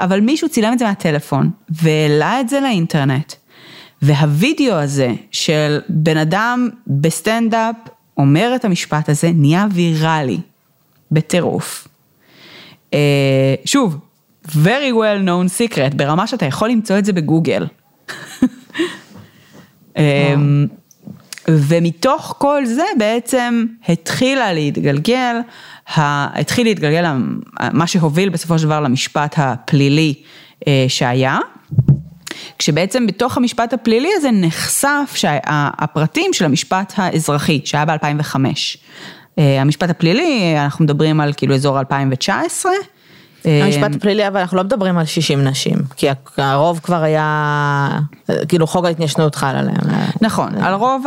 אבל מישהו צילם את זה מהטלפון, והעלה את זה לאינטרנט, והווידאו הזה של בן אדם בסטנדאפ, אומר את המשפט הזה, נהיה ויראלי. בטירוף. שוב, very well known secret, ברמה שאתה יכול למצוא את זה בגוגל. ומתוך כל זה בעצם התחילה להתגלגל, התחיל להתגלגל מה שהוביל בסופו של דבר למשפט הפלילי שהיה, כשבעצם בתוך המשפט הפלילי הזה נחשף שהפרטים של המשפט האזרחי, שהיה ב-אלפיים וחמש. המשפט הפלילי, אנחנו מדברים על כאילו אזור אלפיים תשע עשרה. המשפט הפלילי, אבל אנחנו לא מדברים על שישים נשים, כי הרוב כבר היה, כאילו חוק ההתיישנות חל עליהם. נכון, על רוב,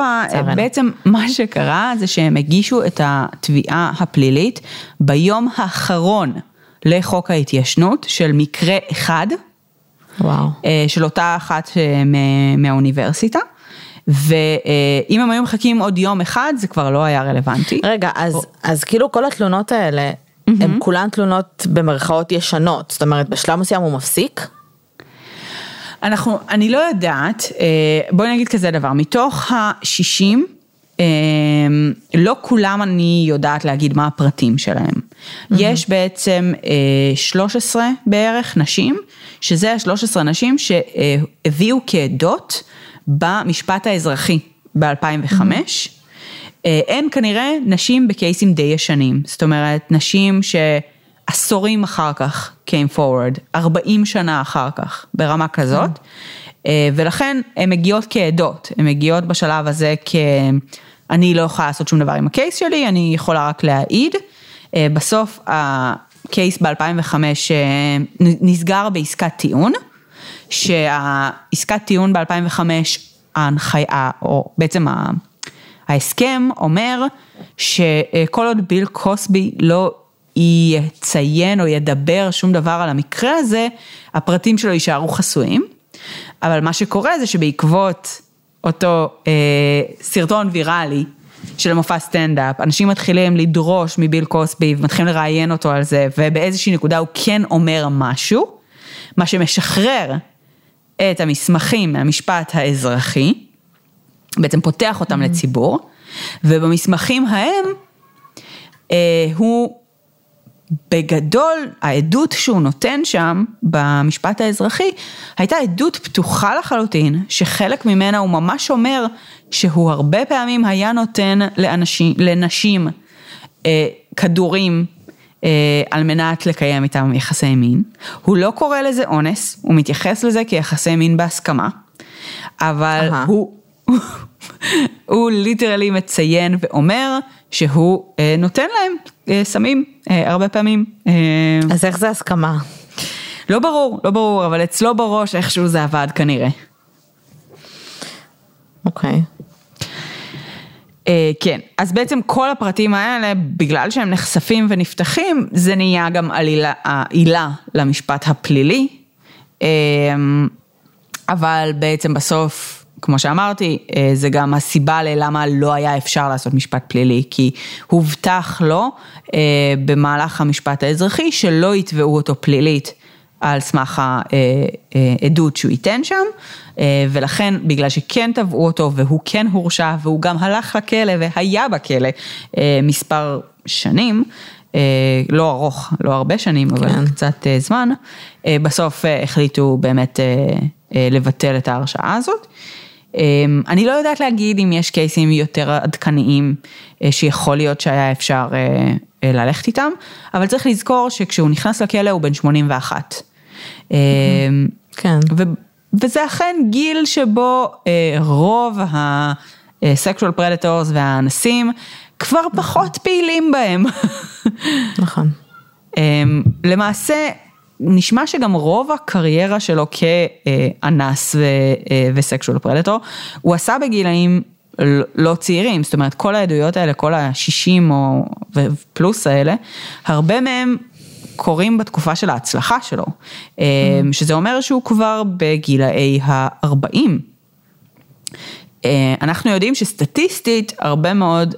בעצם מה שקרה זה שהם הגישו את התביעה הפלילית ביום האחרון לחוק ההתיישנות של מקרה אחד, של אותה אחת מהאוניברסיטה. ואם הם היו מחכים עוד יום אחד, זה כבר לא היה רלוונטי. רגע, אז, או... אז כאילו כל התלונות האלה, mm-hmm. הן כולן תלונות במרכאות ישנות, זאת אומרת, בשלב מסוים הוא מפסיק? אנחנו, אני לא יודעת, בואי נגיד כזה דבר, מתוך ה-שישים, לא כולם אני יודעת להגיד מה הפרטים שלהם. Mm-hmm. יש בעצם שלוש עשרה בערך נשים, שזה שלוש עשרה נשים שהביאו כעדות במשפט האזרחי ב-אלפיים וחמש. Mm-hmm. הן כנראה נשים בקייסים די ישנים, זאת אומרת נשים שעשורים אחר כך came forward, ארבעים שנה אחר כך ברמה כזאת, mm-hmm. ולכן הן מגיעות כעדות, הן מגיעות בשלב הזה כ... אני לא יכולה לעשות שום דבר עם הקייס שלי, אני יכולה רק להעיד. בסוף הקייס ב-אלפיים וחמש נסגר בעסקת טיעון, שהעסקת טיעון ב-אלפיים וחמש ההנחיה, או בעצם ההסכם אומר, שכל עוד ביל קוסבי לא יציין או ידבר שום דבר על המקרה הזה, הפרטים שלו יישארו חסויים, אבל מה שקורה זה שבעקבות... אותו אה, סרטון ויראלי של מופע סטנדאפ, אנשים מתחילים לדרוש מביל קוסבי, ומתחילים לראיין אותו על זה, ובאיזושהי נקודה הוא כן אומר משהו, מה שמשחרר את המסמכים מהמשפט האזרחי, בעצם פותח אותם mm-hmm. לציבור, ובמסמכים ההם, אה, הוא בגדול, העדות שהוא נותן שם, במשפט האזרחי, הייתה עדות פתוחה לחלוטין, שחלק ממנה הוא ממש אומר, שהוא הרבה פעמים היה נותן לאנשים, לנשים, אה, כדורים, אה, על מנת לקיים איתם יחסי מין. הוא לא קורא לזה אונס, הוא מתייחס לזה כיחסי מין בהסכמה, אבל Aha. הוא, הוא ליטרלי מציין ואומר, שהוא אה, נותן להם אה, סמים אה, הרבה פעמים. אה, אז איך זה הסכמה? לא ברור, לא ברור, אבל אצלו בראש איכשהו זה עבד כנראה. אוקיי. Okay. אה, כן, אז בעצם כל הפרטים האלה, בגלל שהם נחשפים ונפתחים, זה נהיה גם עלילה, העילה למשפט הפלילי, אה, אבל בעצם בסוף... כמו שאמרתי, זה גם הסיבה ללמה לא היה אפשר לעשות משפט פלילי, כי הובטח לו במהלך המשפט האזרחי, שלא יתבעו אותו פלילית על סמך העדות שהוא ייתן שם, ולכן בגלל שכן תבעו אותו, והוא כן הורשע, והוא גם הלך לכלא והיה בכלא מספר שנים, לא ארוך, לא הרבה שנים, כן. אבל קצת זמן, בסוף החליטו באמת לבטל את ההרשעה הזאת, אני לא יודעת להגיד אם יש קייסים יותר עדכניים שיכול להיות שהיה אפשר ללכת איתם, אבל צריך לזכור שכשהוא נכנס לכלא הוא בן שמונים ואחת. כן. וזה אכן גיל שבו רוב ה-sexual predators והאנסים כבר פחות פעילים בהם. נכון. למעשה... נשמע שגם רוב הקריירה שלו כאנס וסקשואל פרדטור, הוא עשה בגילאים לא צעירים, זאת אומרת, כל העדויות האלה, כל ה-שישים ופלוס האלה, הרבה מהם קורים בתקופה של ההצלחה שלו, שזה אומר שהוא כבר בגילאי ה-ארבעים. אנחנו יודעים שסטטיסטית הרבה מאוד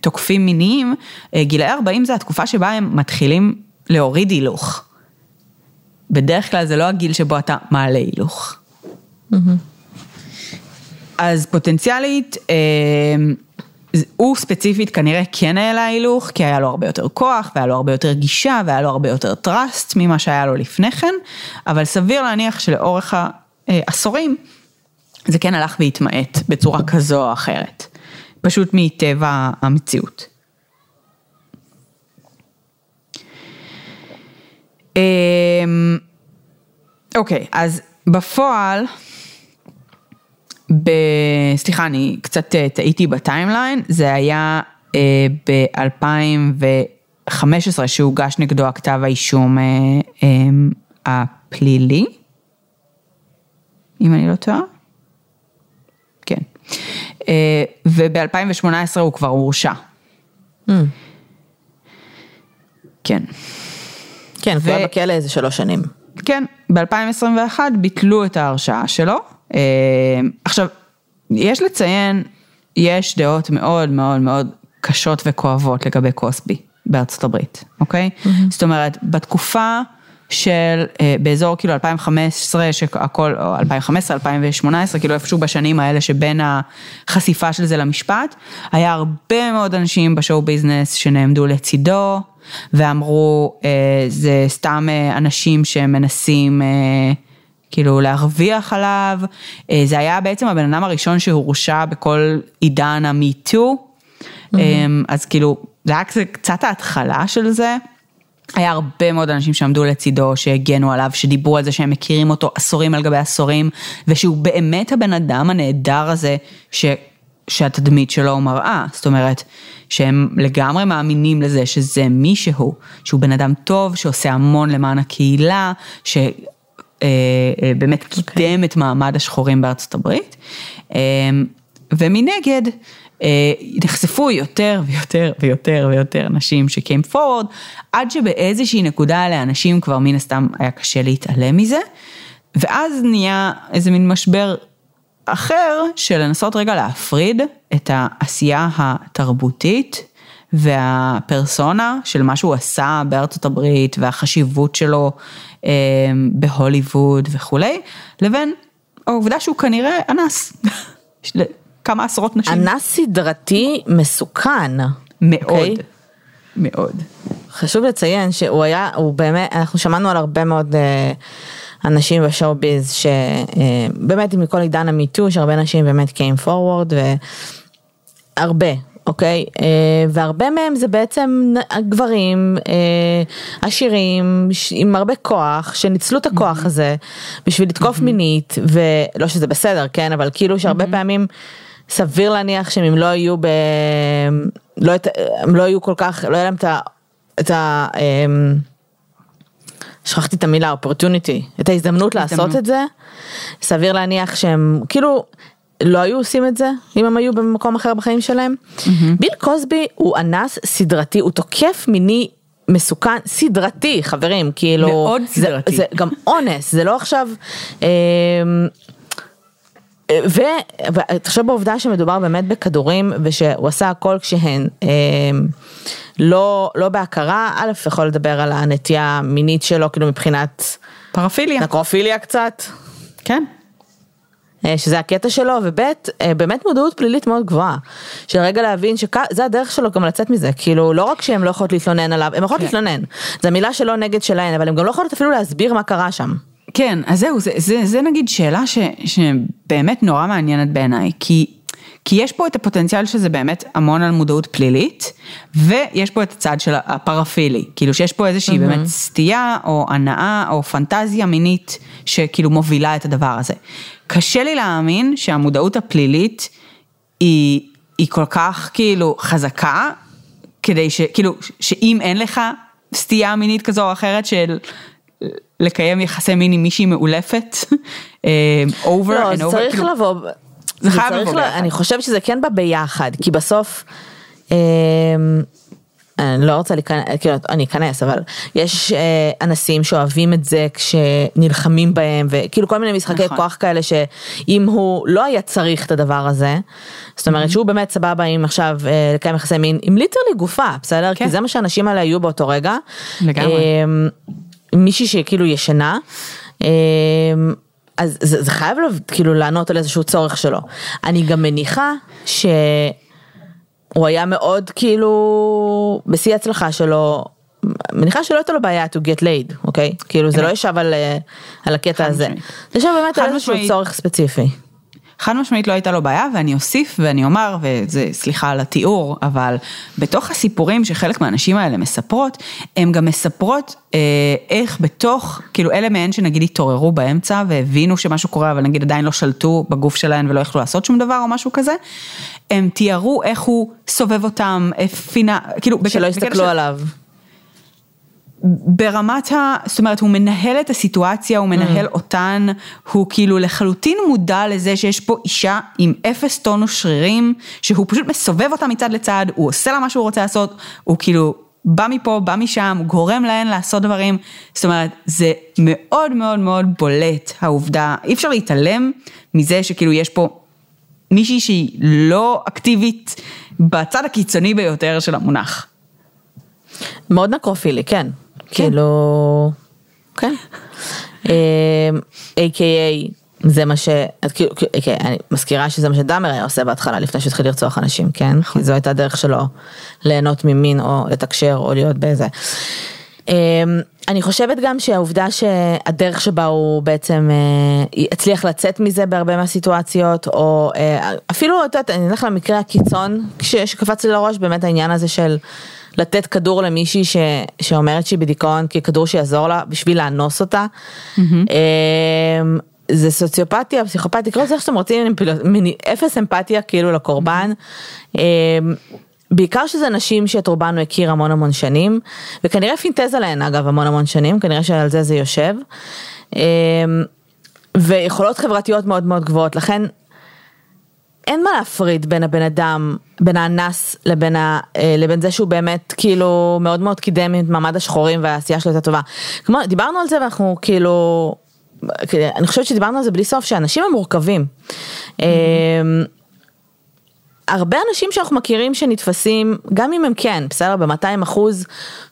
תוקפים מיניים, גילאי ארבעים זה התקופה שבה הם מתחילים להוריד הילוך. בדרך כלל זה לא הגיל שבו אתה מעלה הילוך. Mm-hmm. אז פוטנציאלית, אה, הוא ספציפית כנראה כן העלה הילוך, כי היה לו הרבה יותר כוח, והיה לו הרבה יותר גישה, והיה לו הרבה יותר טרסט ממה שהיה לו לפני כן, אבל סביר להניח שלאורך העשורים, זה כן הלך והתמעט בצורה כזו או אחרת. פשוט מטבע המציאות. אוקיי, אז בפועל, סליחה, אני קצת טעיתי בטיימליין, זה היה ב-אלפיים וחמש עשרה שהוגש נגדו הכתב האישום הפלילי, אם אני לא טועה, כן, וב-אלפיים ושמונה עשרה הוא כבר הורשע. כן. כן, כבר בכלא איזה שלוש שנים. כן, ב-אלפיים עשרים ואחת ביטלו את ההרשעה שלו. עכשיו, יש לציין, יש דעות מאוד מאוד מאוד קשות וכואבות לגבי קוסבי בארצות הברית, אוקיי? זאת אומרת, בתקופה של באזור כאילו אלפיים וחמש עשרה, שהכל, או אלפיים וחמש עשרה, אלפיים שמונה עשרה, כאילו איפשהו בשנים האלה שבין החשיפה של זה למשפט, היה הרבה מאוד אנשים בשואו ביזנס שנעמדו לצידו, ואמרו, זה סתם אנשים שמנסים כאילו להרוויח עליו, זה היה בעצם הבן אדם הראשון שהורשע בכל עידן המיטו, אז כאילו, זה היה קצת ההתחלה של זה, היה הרבה מאוד אנשים שעמדו לצידו, שהגנו עליו, שדיברו על זה שהם מכירים אותו עשורים על גבי עשורים, ושהוא באמת הבן אדם הנהדר הזה, ש, שהתדמית שלו מראה, זאת אומרת, שהם לגמרי מאמינים לזה, שזה מישהו, שהוא בן אדם טוב, שעושה המון למען הקהילה, ש... באמת קידם את מעמד השחורים בארצות הברית, ומנגד נחשפו יותר ויותר ויותר ויותר אנשים שקיים פורוד, עד שבאיזושהי נקודה לאנשים כבר מן הסתם היה קשה להתעלם מזה, ואז נהיה איזה מין משבר אחר של לנסות רגע להפריד את העשייה התרבותית והפרסונה של מה שהוא עשה בארצות הברית והחשיבות שלו בהוליווד וכולי, לבין העובדה שהוא כנראה אנס, כמה עשרות נשים. אנס סדרתי מסוכן. מאוד, okay? מאוד. חשוב לציין שהוא היה, הוא באמת, אנחנו שמענו על הרבה מאוד אנשים בשואו-ביז, שבאמת מכל עידן המיטו, שהרבה נשים באמת came forward, והרבה. אוקיי, okay, והרבה מהם זה בעצם גברים עשירים עם הרבה כוח, שניצלו את הכוח הזה בשביל לתקוף מינית, ולא שזה בסדר, כן, אבל כאילו שהרבה פעמים סביר להניח שהם אם לא היו ב... לא, לא היו כל כך, לא היה להם את ה... את ה... שכחתי את המילה, opportunity, את ההזדמנות לעשות את זה, סביר להניח שהם, כאילו... לא היו עושים את זה, אם הם היו במקום אחר בחיים שלהם. Mm-hmm. ביל קוסבי הוא אנס סדרתי, הוא תוקף מיני מסוכן, סדרתי, חברים, כאילו... מאוד זה, סדרתי. זה גם אונס, זה לא עכשיו... אה, ותחשוב בעובדה שמדובר באמת בכדורים, ושהוא עשה הכל כשהן אה, לא, לא בהכרה, א' יכול לדבר על הנטייה המינית שלו, כאילו מבחינת... פרפיליה. נקרופיליה קצת. כן. שזה הקטע שלו, ובית, באמת מודעות פלילית מאוד גבוהה, של רגע להבין שזה הדרך שלו גם לצאת מזה, כאילו לא רק שהן לא יכולות להתלונן עליו, הן יכולות כן. להתלונן, זו מילה שלא נגד שלהן, אבל הן גם לא יכולות אפילו להסביר מה קרה שם. כן, אז זהו, זה, זה, זה, זה נגיד שאלה ש, שבאמת נורא מעניינת בעיניי, כי, כי יש פה את הפוטנציאל שזה באמת המון על מודעות פלילית, ויש פה את הצד של הפרפילי, כאילו שיש פה איזושהי mm-hmm. באמת סטייה, או הנאה, או פנטזיה מינית, שכאילו מובילה את הדבר הזה. קשה לי להאמין שהמודעות הפלילית היא, היא כל כך כאילו חזקה, כדי ש, כאילו, שאם אין לך סטייה מינית כזו או אחרת של לקיים יחסי מין עם מישהי מאולפת, over לא, and over. צריך כאילו, לבוא, זה זה צריך לבוא לה, אני חושבת שזה כן בא ביחד, כי בסוף, אה, אני לא רוצה להיכנס, כאילו, אני אכנס, אבל יש אנשים שאוהבים את זה כשנלחמים בהם, וכאילו כל מיני משחקי כוח כאלה שאם הוא לא היה צריך את הדבר הזה, זאת אומרת שהוא באמת סבבה עם עכשיו לקיים יחסי מין, עם ליטרלי גופה, בסדר? כי זה מה שאנשים האלה היו באותו רגע. לגמרי. מישהי שכאילו ישנה, אז זה חייב כאילו לענות על איזשהו צורך שלו. אני גם מניחה ש... הוא היה מאוד כאילו, בשיא הצלחה שלו, מניחה שלא הייתה לו בעיה to get laid, אוקיי? כאילו זה לא ישב על, על הקטע הזה. זה ישב באמת על איזשהו צורך ספציפי. חד משמעית לא הייתה לו בעיה, ואני אוסיף ואני אומר, וזה סליחה על התיאור, אבל בתוך הסיפורים שחלק מהאנשים האלה מספרות, הם גם מספרות אה, איך בתוך, כאילו אלה מהן שנגיד התעוררו באמצע, והבינו שמשהו קורה, אבל נגיד עדיין לא שלטו בגוף שלהן, ולא יכלו לעשות שום דבר או משהו כזה, הם תיארו איך הוא סובב אותם, פינה, כאילו... שלא הסתכלו עליו. ברמת ה... זאת אומרת, הוא מנהל את הסיטואציה, הוא מנהל mm. אותן, הוא כאילו לחלוטין מודע לזה שיש פה אישה עם אפס טונו שרירים, שהוא פשוט מסובב אותה מצד לצד, הוא עושה לה מה שהוא רוצה לעשות, הוא כאילו בא מפה, בא משם, הוא גורם להן לעשות דברים, זאת אומרת, זה מאוד מאוד מאוד בולט העובדה, אי אפשר להתעלם מזה שכאילו יש פה מישהי שהיא לא אקטיבית בצד הקיצוני ביותר של המונח. מאוד נקרופילי, כן. כאילו, כן. איי קיי איי, זה מה ש... אני מזכירה שזה מה שדאמר היה עושה בהתחלה, לפני שהתחיל לרצוח אנשים, כן? כי זו הייתה דרך שלו ליהנות ממין, או לתקשר, או להיות באיזה... אני חושבת גם שהעובדה שהדרך שבה הוא בעצם הצליח לצאת מזה בהרבה מהסיטואציות, או אפילו, אני הולך למקרה הקיצון, כשקפץ לי לראש באמת העניין הזה של לתת כדור למישהי שאומרת שהיא בדיכאון, כי כדור שיעזור לה בשביל להנוס אותה. זה סוציופתיה, פסיכופתיה, כל זה שאתם רוצים, אפס אמפתיה כאילו לקורבן. בעיקר שזה נשים שאת רובנו הכיר המון המון שנים, וכנראה פינטזה להן אגב המון המון שנים, כנראה שעל זה זה יושב, ויכולות חברתיות מאוד מאוד גבוהות, לכן אין מה להפריד בין הבן אדם, בין האנס לבין, ה, לבין זה שהוא באמת כאילו מאוד מאוד קידם את מעמד השחורים והעשייה שלו הייתה טובה. כמו, דיברנו על זה ואנחנו כאילו, אני חושבת שדיברנו על זה בלי סוף, שהאנשים הם מורכבים. Mm-hmm. הרבה אנשים שאנחנו מכירים שנתפסים, גם אם הם כן, בסדר, ב-מאתיים אחוז,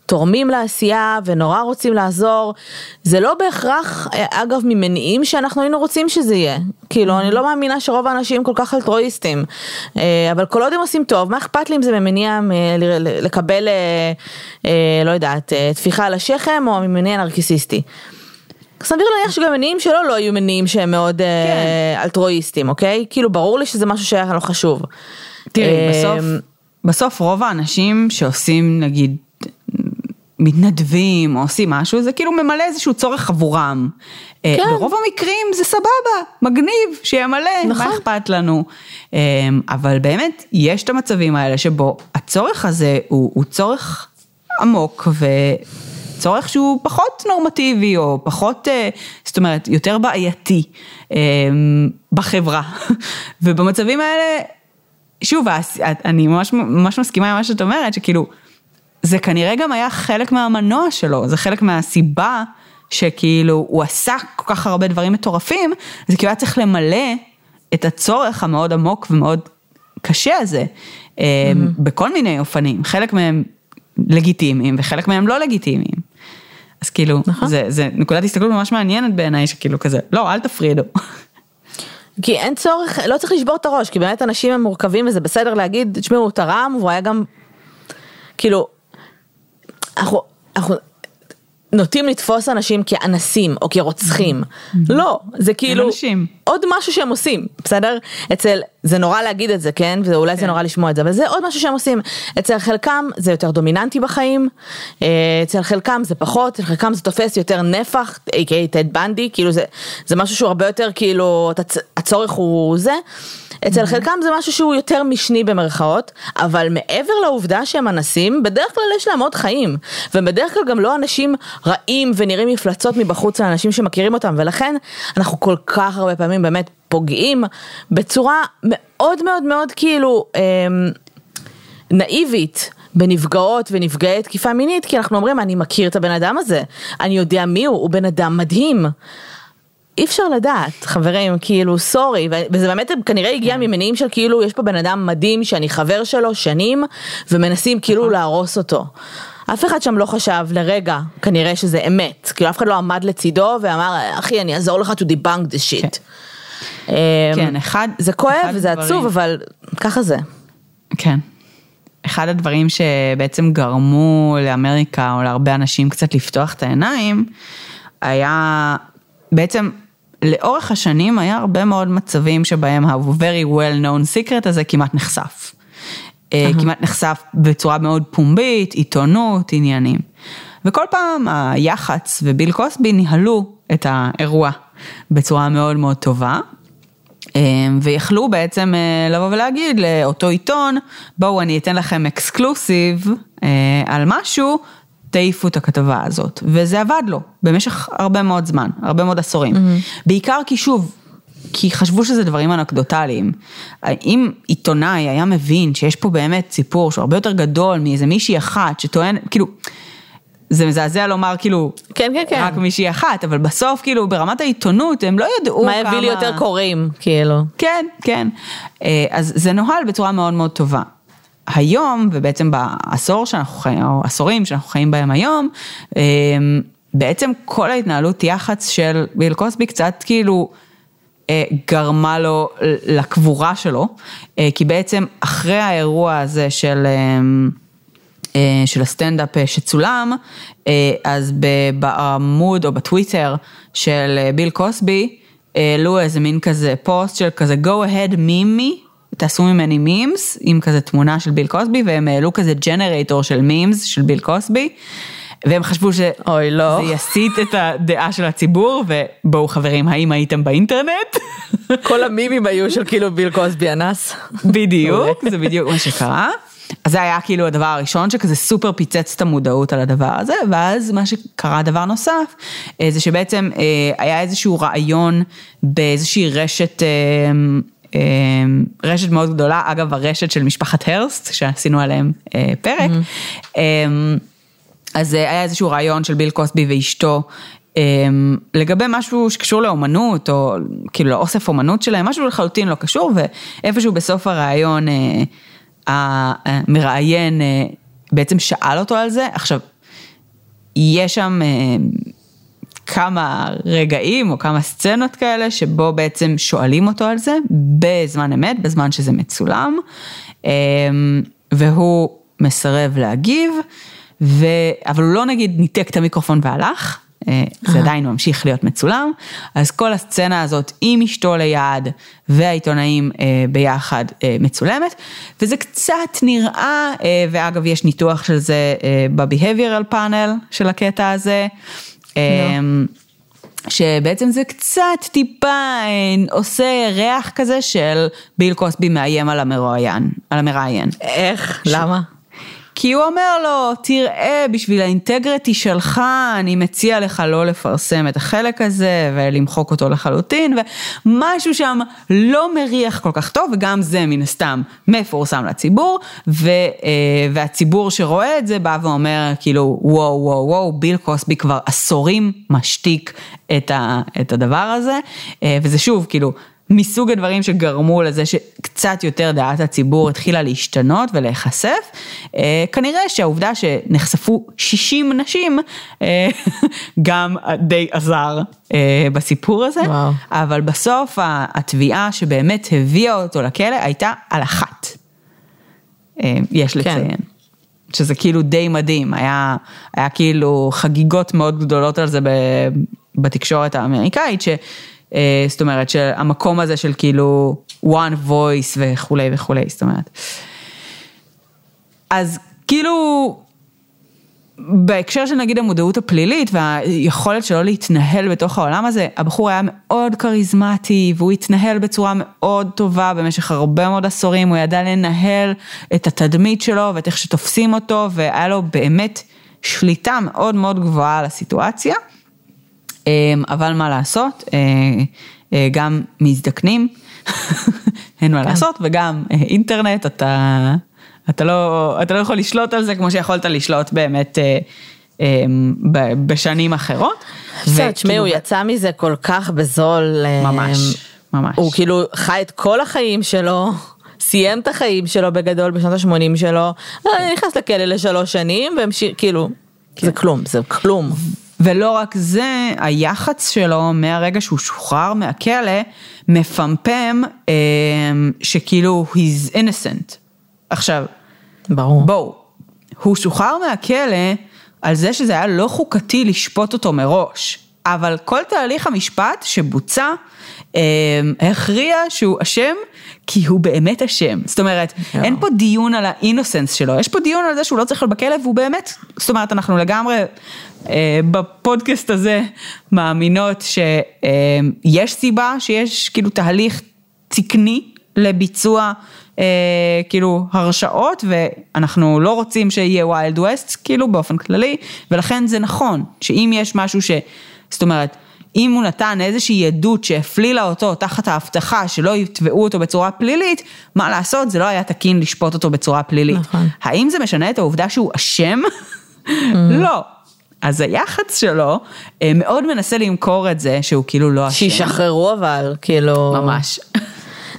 תורמים לעשייה ונורא רוצים לעזור, זה לא בהכרח, אגב, ממניעים שאנחנו היינו רוצים שזה יהיה. כאילו, אני לא מאמינה שרוב האנשים כל כך אלטרואיסטים, אבל כל עוד הם עושים טוב, מה אכפת לי אם זה ממניע לקבל, לא יודעת, תפיחה על השכם או ממניע נרקיסיסטי? סביר להניח שגם מניעים שלו לא היו מניעים שהם מאוד אלטרואיסטים, אוקיי? כאילו ברור לי שזה משהו שהיה לא חשוב. תראי, בסוף, בסוף רוב האנשים שעושים, נגיד, מתנדבים או עושים משהו, זה כאילו ממלא איזשהו צורך עבורם. ברוב המקרים זה סבבה, מגניב, שימלא, מה אכפת לנו. אבל באמת, יש את המצבים האלה שבו הצורך הזה הוא צורך עמוק ו... צורך שהוא פחות נורמטיבי, או פחות, זאת אומרת, יותר בעייתי בחברה. ובמצבים האלה, שוב, אני ממש, ממש מסכימה עם מה שאת אומרת, שכאילו, זה כנראה גם היה חלק מהמנוע שלו, זה חלק מהסיבה שכאילו הוא עשה כל כך הרבה דברים מטורפים, זה כאילו היה צריך למלא את הצורך המאוד עמוק ומאוד קשה הזה, בכל מיני אופנים, חלק מהם, לגיטימיים, וחלק מהם לא לגיטימיים. אז כאילו, זה, זה נקודת הסתכלות ממש מעניינת בעיניי, שכאילו כזה, לא, אל תפרידו. כי אין צורך, לא צריך לשבור את הראש, כי באמת אנשים הם מורכבים, וזה בסדר להגיד, תשמעו, הוא תרם, והוא היה גם, כאילו, אנחנו, אנחנו נוטים לתפוס אנשים כאנסים, או כרוצחים. לא, זה כאילו, עוד משהו שהם עושים, בסדר? אצל, זה נורא להגיד את זה, כן? ואולי זה נורא לשמוע את זה, אבל זה עוד משהו שהם עושים. אצל חלקם זה יותר דומיננטי בחיים, אצל חלקם זה פחות, אצל חלקם זה תופס יותר נפח, איי קיי איי טד בנדי, כאילו זה, זה משהו שהוא הרבה יותר, כאילו, הצורך הוא זה. אצל חלקם זה משהו שהוא יותר משני במרכאות, אבל מעבר לעובדה שהם אנסים, בדרך כלל יש להם עוד חיים, ובדרך כלל גם לא אנשים רעים ונראים מפלצות מבחוץ לאנשים שמכירים אותם, ולכן אנחנו כל כך הרבה פעמים באמת פוגעים בצורה מאוד מאוד מאוד כאילו אה, נאיבית בנפגעות ונפגעי תקיפה מינית, כי אנחנו אומרים אני מכיר את הבן אדם הזה, אני יודע מי הוא, הוא בן אדם מדהים. אי אפשר לדעת, חברים, כאילו, סורי, וזה באמת כנראה הגיע ממניעים של כאילו, יש פה בן אדם מדהים שאני חבר שלו שנים, ומנסים כאילו להרוס אותו. אף אחד שם לא חשב לרגע, כנראה שזה אמת, כאילו אף אחד לא עמד לצידו ואמר, אחי, אני אעזור לך to debunk this shit. כן, אחד... זה כואב, זה עצוב, אבל ככה זה. כן. אחד הדברים שבעצם גרמו לאמריקה, או להרבה אנשים קצת לפתוח את העיניים, היה... בעצם לאורך השנים היה הרבה מאוד מצבים שבהם ה-very well known secret הזה כמעט נחשף. Uh-huh. כמעט נחשף בצורה מאוד פומבית, עיתונות, עניינים. וכל פעם היח"צ וביל קוסבי ניהלו את האירוע בצורה מאוד מאוד טובה, ויכלו בעצם לבוא ולהגיד לאותו עיתון, בואו אני אתן לכם אקסקלוסיב על משהו, תעיפו את הכתבה הזאת, וזה עבד לו, במשך הרבה מאוד זמן, הרבה מאוד עשורים, mm-hmm. בעיקר כי שוב, כי חשבו שזה דברים אנקדוטליים, אם עיתונאי היה מבין שיש פה באמת סיפור, שהוא הרבה יותר גדול מאיזה מישהי אחת, שטוען, כאילו, זה מזעזע לומר, כאילו, כן, כן, כן. רק מישהי אחת, אבל בסוף, כאילו, ברמת העיתונות, הם לא ידעו מה כמה... מה הביא לי יותר קוראים, כאילו. כן, כן, אז זה נוהל בצורה מאוד מאוד טובה. היום, ובעצם בעשורים שאנחנו חיים בהם היום, בעצם כל ההתנהלות יח"צ של ביל קוסבי קצת כאילו גרמה לו לקבורה שלו, כי בעצם אחרי האירוע הזה של, של הסטנדאפ שצולם, אז בעמוד או בטוויטר של ביל קוסבי, העלו איזה מין כזה פוסט של כזה go ahead meme me, תעשו ממני מימס, עם כזה תמונה של ביל קוסבי, והם העלו כזה ג'נרייטור של מימס של ביל קוסבי, והם חשבו שזה יסיט את הדעה של הציבור, ובואו חברים, האם הייתם באינטרנט? כל המימים היו של כאילו ביל קוסבי אנס. בדיוק, זה בדיוק מה שקרה. אז זה היה כאילו הדבר הראשון, שכזה סופר פיצץ את המודעות על הדבר הזה, ואז מה שקרה דבר נוסף, זה שבעצם היה איזשהו רעיון, באיזושהי רשת... רשת מאוד גדולה, אגב הרשת של משפחת הרסט, שעשינו עליהם פרק, אז היה איזשהו רעיון של ביל קוסבי ואשתו, לגבי משהו שקשור לאומנות, או כאילו לאוסף אומנות שלהם, משהו לחלוטין לא קשור, ואיפשהו בסוף הרעיון, המראיין בעצם שאל אותו על זה, עכשיו, יש שם... כמה רגעים או כמה סצנות כאלה שבו בעצם שואלים אותו על זה בזמן אמת, בזמן שזה מצולם, והוא מסרב להגיב, ו... אבל הוא לא נגיד ניתק את המיקרופון והלך, זה עדיין ממשיך להיות מצולם, אז כל הסצנה הזאת עם אשתו ליד והעיתונאים ביחד מצולמת, וזה קצת נראה, ואגב יש ניתוח של זה ב-behavioral panel של הקטע הזה, שבעצם זה קצת טיפה עושה ריח כזה של ביל קוסבי מאיים על המראיין, על המראיין. איך? למה? כי הוא אומר לו, תראה, בשביל האינטגריטי שלך, אני מציע לך לא לפרסם את החלק הזה, ולמחוק אותו לחלוטין, ומשהו שם לא מריח כל כך טוב, וגם זה מן הסתם מפורסם לציבור, ו, והציבור שרואה את זה, בא ואומר, כאילו, וואו, וואו, וואו, ביל קוסבי כבר עשורים משתיק את, ה, את הדבר הזה, וזה שוב, כאילו, מסוג הדברים שגרמו לזה שקצת יותר דעת הציבור התחילה להשתנות ולהיחשף, כנראה שהעובדה שנחשפו שישים נשים, גם די עזר בסיפור הזה, וואו. אבל בסוף התביעה שבאמת הביאה אותו לכלא הייתה על אחת, יש לציין. כן. שזה כאילו די מדהים, היה, היה כאילו חגיגות מאוד גדולות על זה בתקשורת האמריקאית, ש... זאת אומרת, שהמקום הזה של כאילו one voice וכו' וכו', זאת אומרת. אז כאילו, בהקשר של נגיד המודעות הפלילית והיכולת שלו להתנהל בתוך העולם הזה, הבחור היה מאוד קריזמטי, והוא התנהל בצורה מאוד טובה במשך הרבה מאוד עשורים, הוא ידע לנהל את התדמית שלו ואת איך שתופסים אותו, והיה לו באמת שליטה מאוד מאוד גבוהה על הסיטואציה. אבל מה לעשות, גם מזדקנים, אין מה לעשות, וגם אינטרנט, אתה, אתה לא, אתה לא יכול לשלוט על זה, כמו שיכולת לשלוט באמת בשנים אחרות. תשמעי, הוא יצא מזה כל כך בזול. ממש, ממש. הוא כאילו חי את כל החיים שלו. סיים את החיים שלו בגדול בשנות השמונים שלו, נכנס לכלא לשלוש שנים, והמשיך, כאילו, זה כלום, זה כלום. ולא רק זה, היח"צ שלו מהרגע שהוא שוחרר מהכלא, מפמפם שכאילו he's innocent. עכשיו, ברור. בואו, הוא שוחרר מהכלא על זה שזה היה לא חוקתי לשפוט אותו מראש, אבל כל תהליך המשפט שבוצע, הכריע שהוא אשם, כי הוא באמת אשם. זאת אומרת, אין פה דיון על האינוסנס שלו, יש פה דיון על זה שהוא לא צריך להיות בכלא, והוא באמת, זאת אומרת, אנחנו לגמרי בפודקאסט הזה מאמינות שיש סיבה, שיש כאילו תהליך תקני לביצוע כאילו הרשאות, ואנחנו לא רוצים שיהיה ווילד ווסט, כאילו באופן כללי, ולכן זה נכון, שאם יש משהו ש... זאת אומרת, אם הוא נתן איזושהי עדות שהפלילה אותו תחת ההבטחה שלא יתבעו אותו בצורה פלילית, מה לעשות? זה לא היה תקין לשפוט אותו בצורה פלילית. נכון. האם זה משנה את העובדה שהוא אשם? לא. אז היח"צ שלו מאוד מנסה למכור את זה שהוא כאילו לא אשם. שישחררו אבל, כאילו... ממש.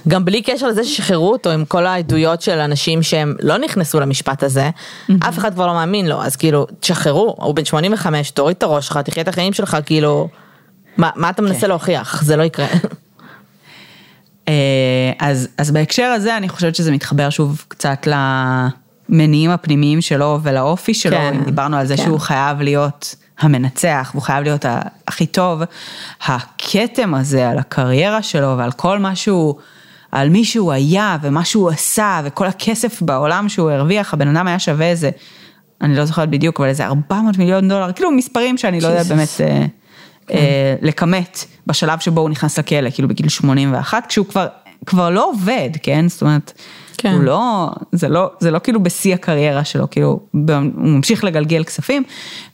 גם בלי קשר לזה ששחררו אותו, עם כל העדויות של אנשים שהם לא נכנסו למשפט הזה, אף אחד כבר לא מאמין לו, אז כאילו, תשחררו, הוא בן שמונים וחמש, תוריד את הראש שלך, תחיה את החיים שלך, כאילו, מה, מה אתה מנסה להוכיח? זה לא יקרה. אז, אז בהקשר הזה, אני חושבת שזה מתחבר שוב קצת למניעים הפנימיים שלו ולאופי שלו, אם דיברנו על זה שהוא חייב להיות המנצח, והוא חייב להיות הכי טוב, הקטם הזה על הקריירה שלו, ועל כל משהו, על מי שהוא היה, ומה שהוא עשה, וכל הכסף בעולם שהוא הרוויח, הבן אדם היה שווה איזה, אני לא זוכרת בדיוק, אבל איזה ארבע מאות מיליון דולר, כאילו מספרים שאני לא יודע באמת לקמת, בשלב שבו הוא נכנס לכלא, כאילו בגיל שמונים ואחת, כשהוא כבר לא עובד, כן? זאת אומרת, הוא לא, זה לא, זה לא כאילו בשיא הקריירה שלו, כאילו, הוא ממשיך לגלגל כספים,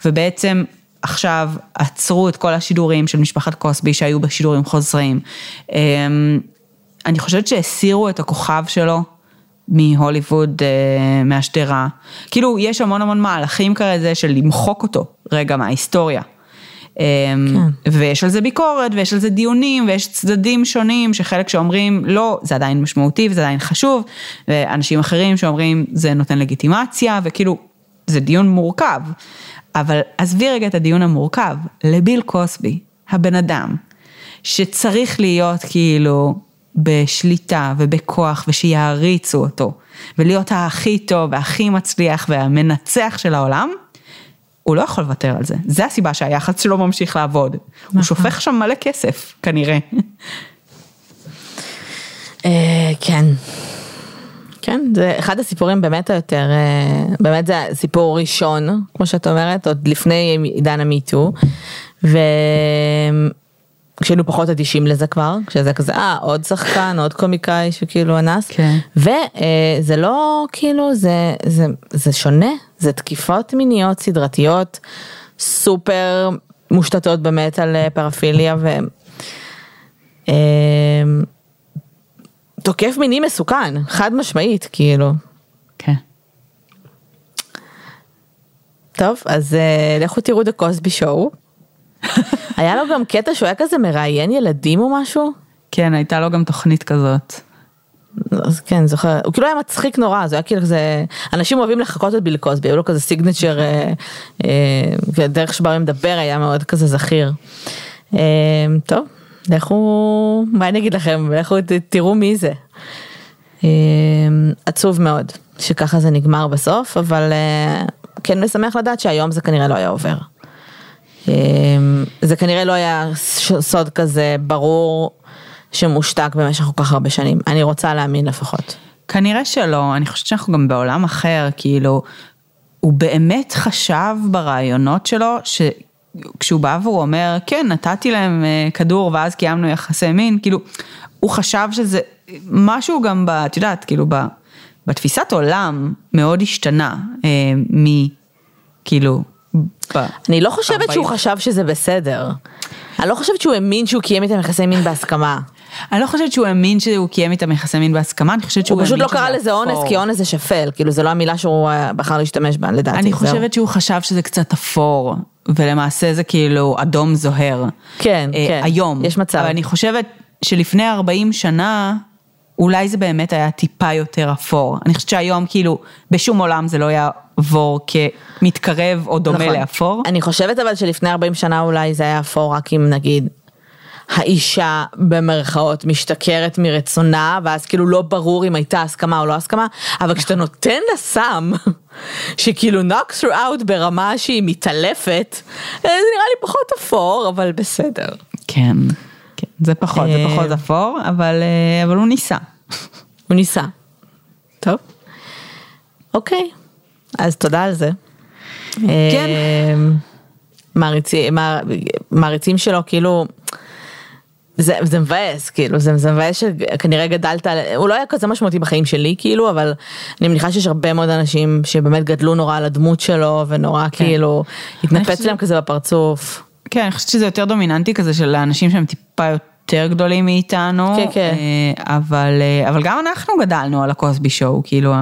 ובעצם עכשיו עצרו את כל השידורים של משפחת קוסבי, שהיו בשידורים חוזרים. אני חושבת שהסירו את הכוכב שלו, מהוליווד, מהשדרה. כאילו, יש המון המון מהלכים כזה, של למחוק אותו, רגע, מההיסטוריה. ויש על זה ביקורת, ויש על זה דיונים, ויש צדדים שונים, שחלק שאומרים, לא, זה עדיין משמעותי, וזה עדיין חשוב, ואנשים אחרים שאומרים, זה נותן לגיטימציה, וכאילו, זה דיון מורכב. אבל עזבי רגע את הדיון המורכב, לביל קוסבי, הבן אדם, שצריך להיות כאילו בשליטה ובכוח, ושיעריצו אותו, ולהיות הכי טוב, והכי מצליח, והמנצח של העולם, הוא לא יכול לוותר על זה. זה הסיבה שהיחס שלו ממשיך לעבוד. הוא שופך שם מלא כסף, כנראה. כן. כן, זה אחד הסיפורים באמת היותר, באמת זה הסיפור ראשון, כמו שאת אומרת, עוד לפני עידן המיטו, וכשאילו פחות אדישים לזה כבר, כשזה כזה, אה, עוד שחקן, עוד קומיקאי שכאילו אנס, וזה לא כאילו, זה שונה, זה תקיפות מיניות, סדרתיות, סופר מושתתות באמת על פרפיליה, ותוקף מיני מסוכן, חד משמעית, כאילו. כן. טוב, אז לכו תראו The Cosby Show. היה לו גם קטע שהוא היה כזה מראיין ילדים או משהו? כן, הייתה לו גם תוכנית כזאת. אז כן, זוכר, הוא כאילו היה מצחיק נורא, זה היה כאילו כזה, אנשים אוהבים לחכות את ביל קוסבי, היה לו כזה סיגנצ'ר, דרך שבה הוא מדבר היה מאוד כזה זכיר. טוב, לכו, מה אני אגיד לכם, לכו תראו מי זה. עצוב מאוד, שככה זה נגמר בסוף, אבל כן משמח לדעת שהיום זה כנראה לא היה עובר. זה כנראה לא היה סוד כזה ברור, שמושתק במשך כל כך הרבה שנים. אני רוצה להאמין לפחות. כנראה שלא, אני חושבת שאנחנו גם בעולם אחר, כאילו, הוא באמת חשב ברעיונות שלו, שכשהוא בא והוא אומר, כן, נתתי להם כדור, ואז קיימנו יחסי מין, כאילו, הוא חשב שזה משהו גם, ב, את יודעת, כאילו, ב, בתפיסת עולם מאוד השתנה, אה, מ, כאילו, ב, אני לא חושבת ארבעים. שהוא חשב שזה בסדר. אני לא חושבת שהוא האמין שהוא קיים איתם יחסי מין בהסכמה. אני לא חושבת שהוא האמין שהוא קיים איתם יחסי מין בהסכמה, אני חושבת שהוא... הוא פשוט לא קרא לזה אונס, כי אונס זה שפל, כאילו זה לא המילה שהוא בחר להשתמש בה, לדעתי. אני חושבת שהוא חשב שזה קצת אפור, ולמעשה זה כאילו אדום זוהר. כן, כן. היום. יש מצב. אבל אני חושבת שלפני ארבעים שנה, אולי זה באמת היה טיפה יותר אפור. אני חושבת שהיום כאילו, בשום עולם זה לא היה... עבור כמתקרב או דומה נכון. לאפור. אני חושבת אבל שלפני ארבעים שנה אולי זה היה אפור רק אם נגיד האישה במרכאות משתכרת מרצונה ואז כאילו לא ברור אם הייתה הסכמה או לא הסכמה, אבל כשאתה נותן לסם שכאילו knock throughout ברמה שהיא מתעלפת, זה נראה לי פחות אפור אבל בסדר. כן, כן. זה פחות, זה פחות אפור אבל, אבל הוא ניסה. הוא ניסה. טוב. אוקיי. אז תודה על זה. כן. מעריצים שלו, כאילו, זה מבאס, כאילו, זה מבאס שכנראה גדלת, הוא לא היה כזה משמעותי בחיים שלי, כאילו, אבל אני מניחה שיש הרבה מאוד אנשים שבאמת גדלו נורא על הדמות שלו, ונורא כאילו, התנפץ להם כזה בפרצוף. כן, אני חושבת שזה יותר דומיננטי כזה של האנשים שהם טיפה יותר גדולים מאיתנו, אבל גם אנחנו גדלנו על הקוסבי שואו, כאילו,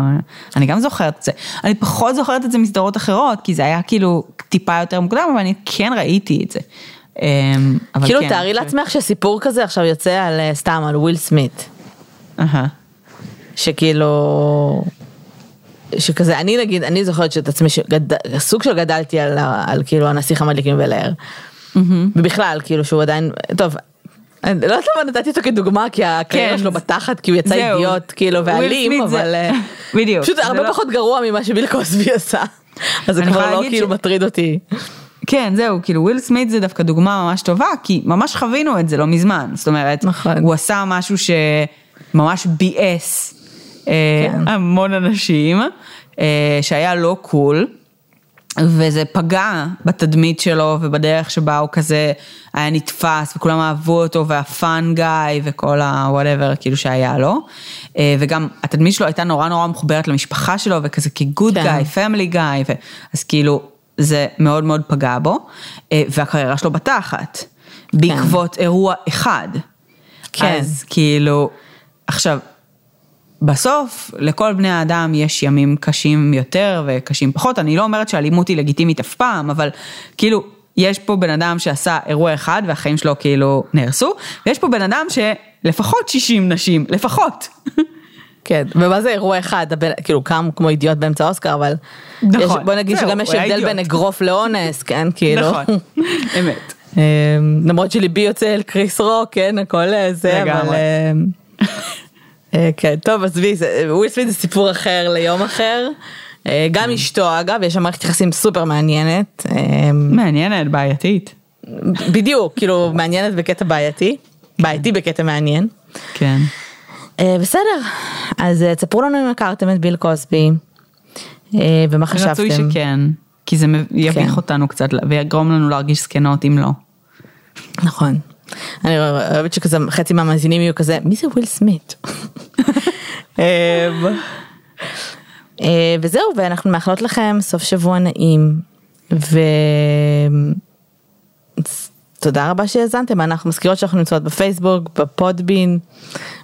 אני גם זוכרת את זה, אני פחות זוכרת את זה מסדרות אחרות, כי זה היה כאילו טיפה יותר מוקדם, אבל אני כן ראיתי את זה. כאילו תארי לעצמך שסיפור כזה עכשיו יוצא על סתם, על וויל סמית. שכאילו, שכזה, אני נגיד, אני זוכרת שאת עצמי, סוג של גדלתי על, על כאילו הנסיך המדליקים ולער. ובכלל, כאילו שהוא עדיין, טוב, אני לא יודעת למה נתתי אותו כדוגמה, כי הקריירה שלו בתחת, כי הוא יצא אידיוט, כאילו, ואלים, אבל פשוט הרבה פחות גרוע ממה שביל קוסבי עשה. אז זה כבר לא כאילו מטריד אותי. כן, זהו, כאילו, וויל סמית זה דווקא דוגמה ממש טובה, כי ממש חווינו את זה לא מזמן. זאת אומרת, הוא עשה משהו שממש בי-אס המון אנשים, שהיה לא קול, וזה פגע בתדמית שלו, ובדרך שבה הוא כזה היה נתפס, וכולם אהבו אותו, והפאן גאי, וכל ה-whatever, כאילו שהיה לו. וגם התדמית שלו הייתה נורא נורא מחוברת למשפחה שלו, וכזה כגוד גאי, פמילי גאי, אז כאילו, זה מאוד מאוד פגע בו, והקריירה שלו בתחת, בעקבות אירוע אחד. אז כאילו, עכשיו, בסוף, לכל בני האדם יש ימים קשים יותר וקשים פחות, אני לא אומרת שהאלימות היא לגיטימית אף פעם, אבל כאילו, יש פה בן אדם שעשה אירוע אחד, והחיים שלו כאילו נהרסו, ויש פה בן אדם שלפחות שישים נשים, לפחות. כן, ומה זה אירוע אחד, כאילו, קם כמו אידיוט באמצע אוסקר, אבל בוא נגיד שגם יש הבדל בין אגרוף לאונס, כן, כאילו. נכון, אמת. למרות שליבי יוצא אל קריס רוק, כן, הכל זה, אבל... כן, טוב, אז וויל סמית זה סיפור אחר ליום אחר, גם אשתו אגב, יש שם מערכת יחסים סופר מעניינת. מעניינת, בעייתית. בדיוק, כאילו מעניינת בקטע בעייתי, בעייתי בקטע מעניין. כן. בסדר, אז תספרו לנו אם הכרתם את ביל קוסבי, ומה חשבתם? רצוי שכן, כי זה יביך אותנו קצת, ויגרום לנו להרגיש סקנות אם לא. נכון. אני אוהבת שכזה חצי מהמאזינים יהיו כזה, מי זה וויל סמית? וזהו, ואנחנו מאחלות לכם סוף שבוע נעים, ותודה רבה שהזנתם. אנחנו מזכירות שאנחנו נמצאות בפייסבוק, בפודבין,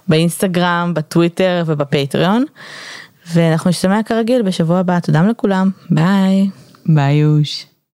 באינסטגרם, בטוויטר ובפטריון, ואנחנו נשתמע כרגיל בשבוע הבא. תודה לכולם, ביי ביי יוש.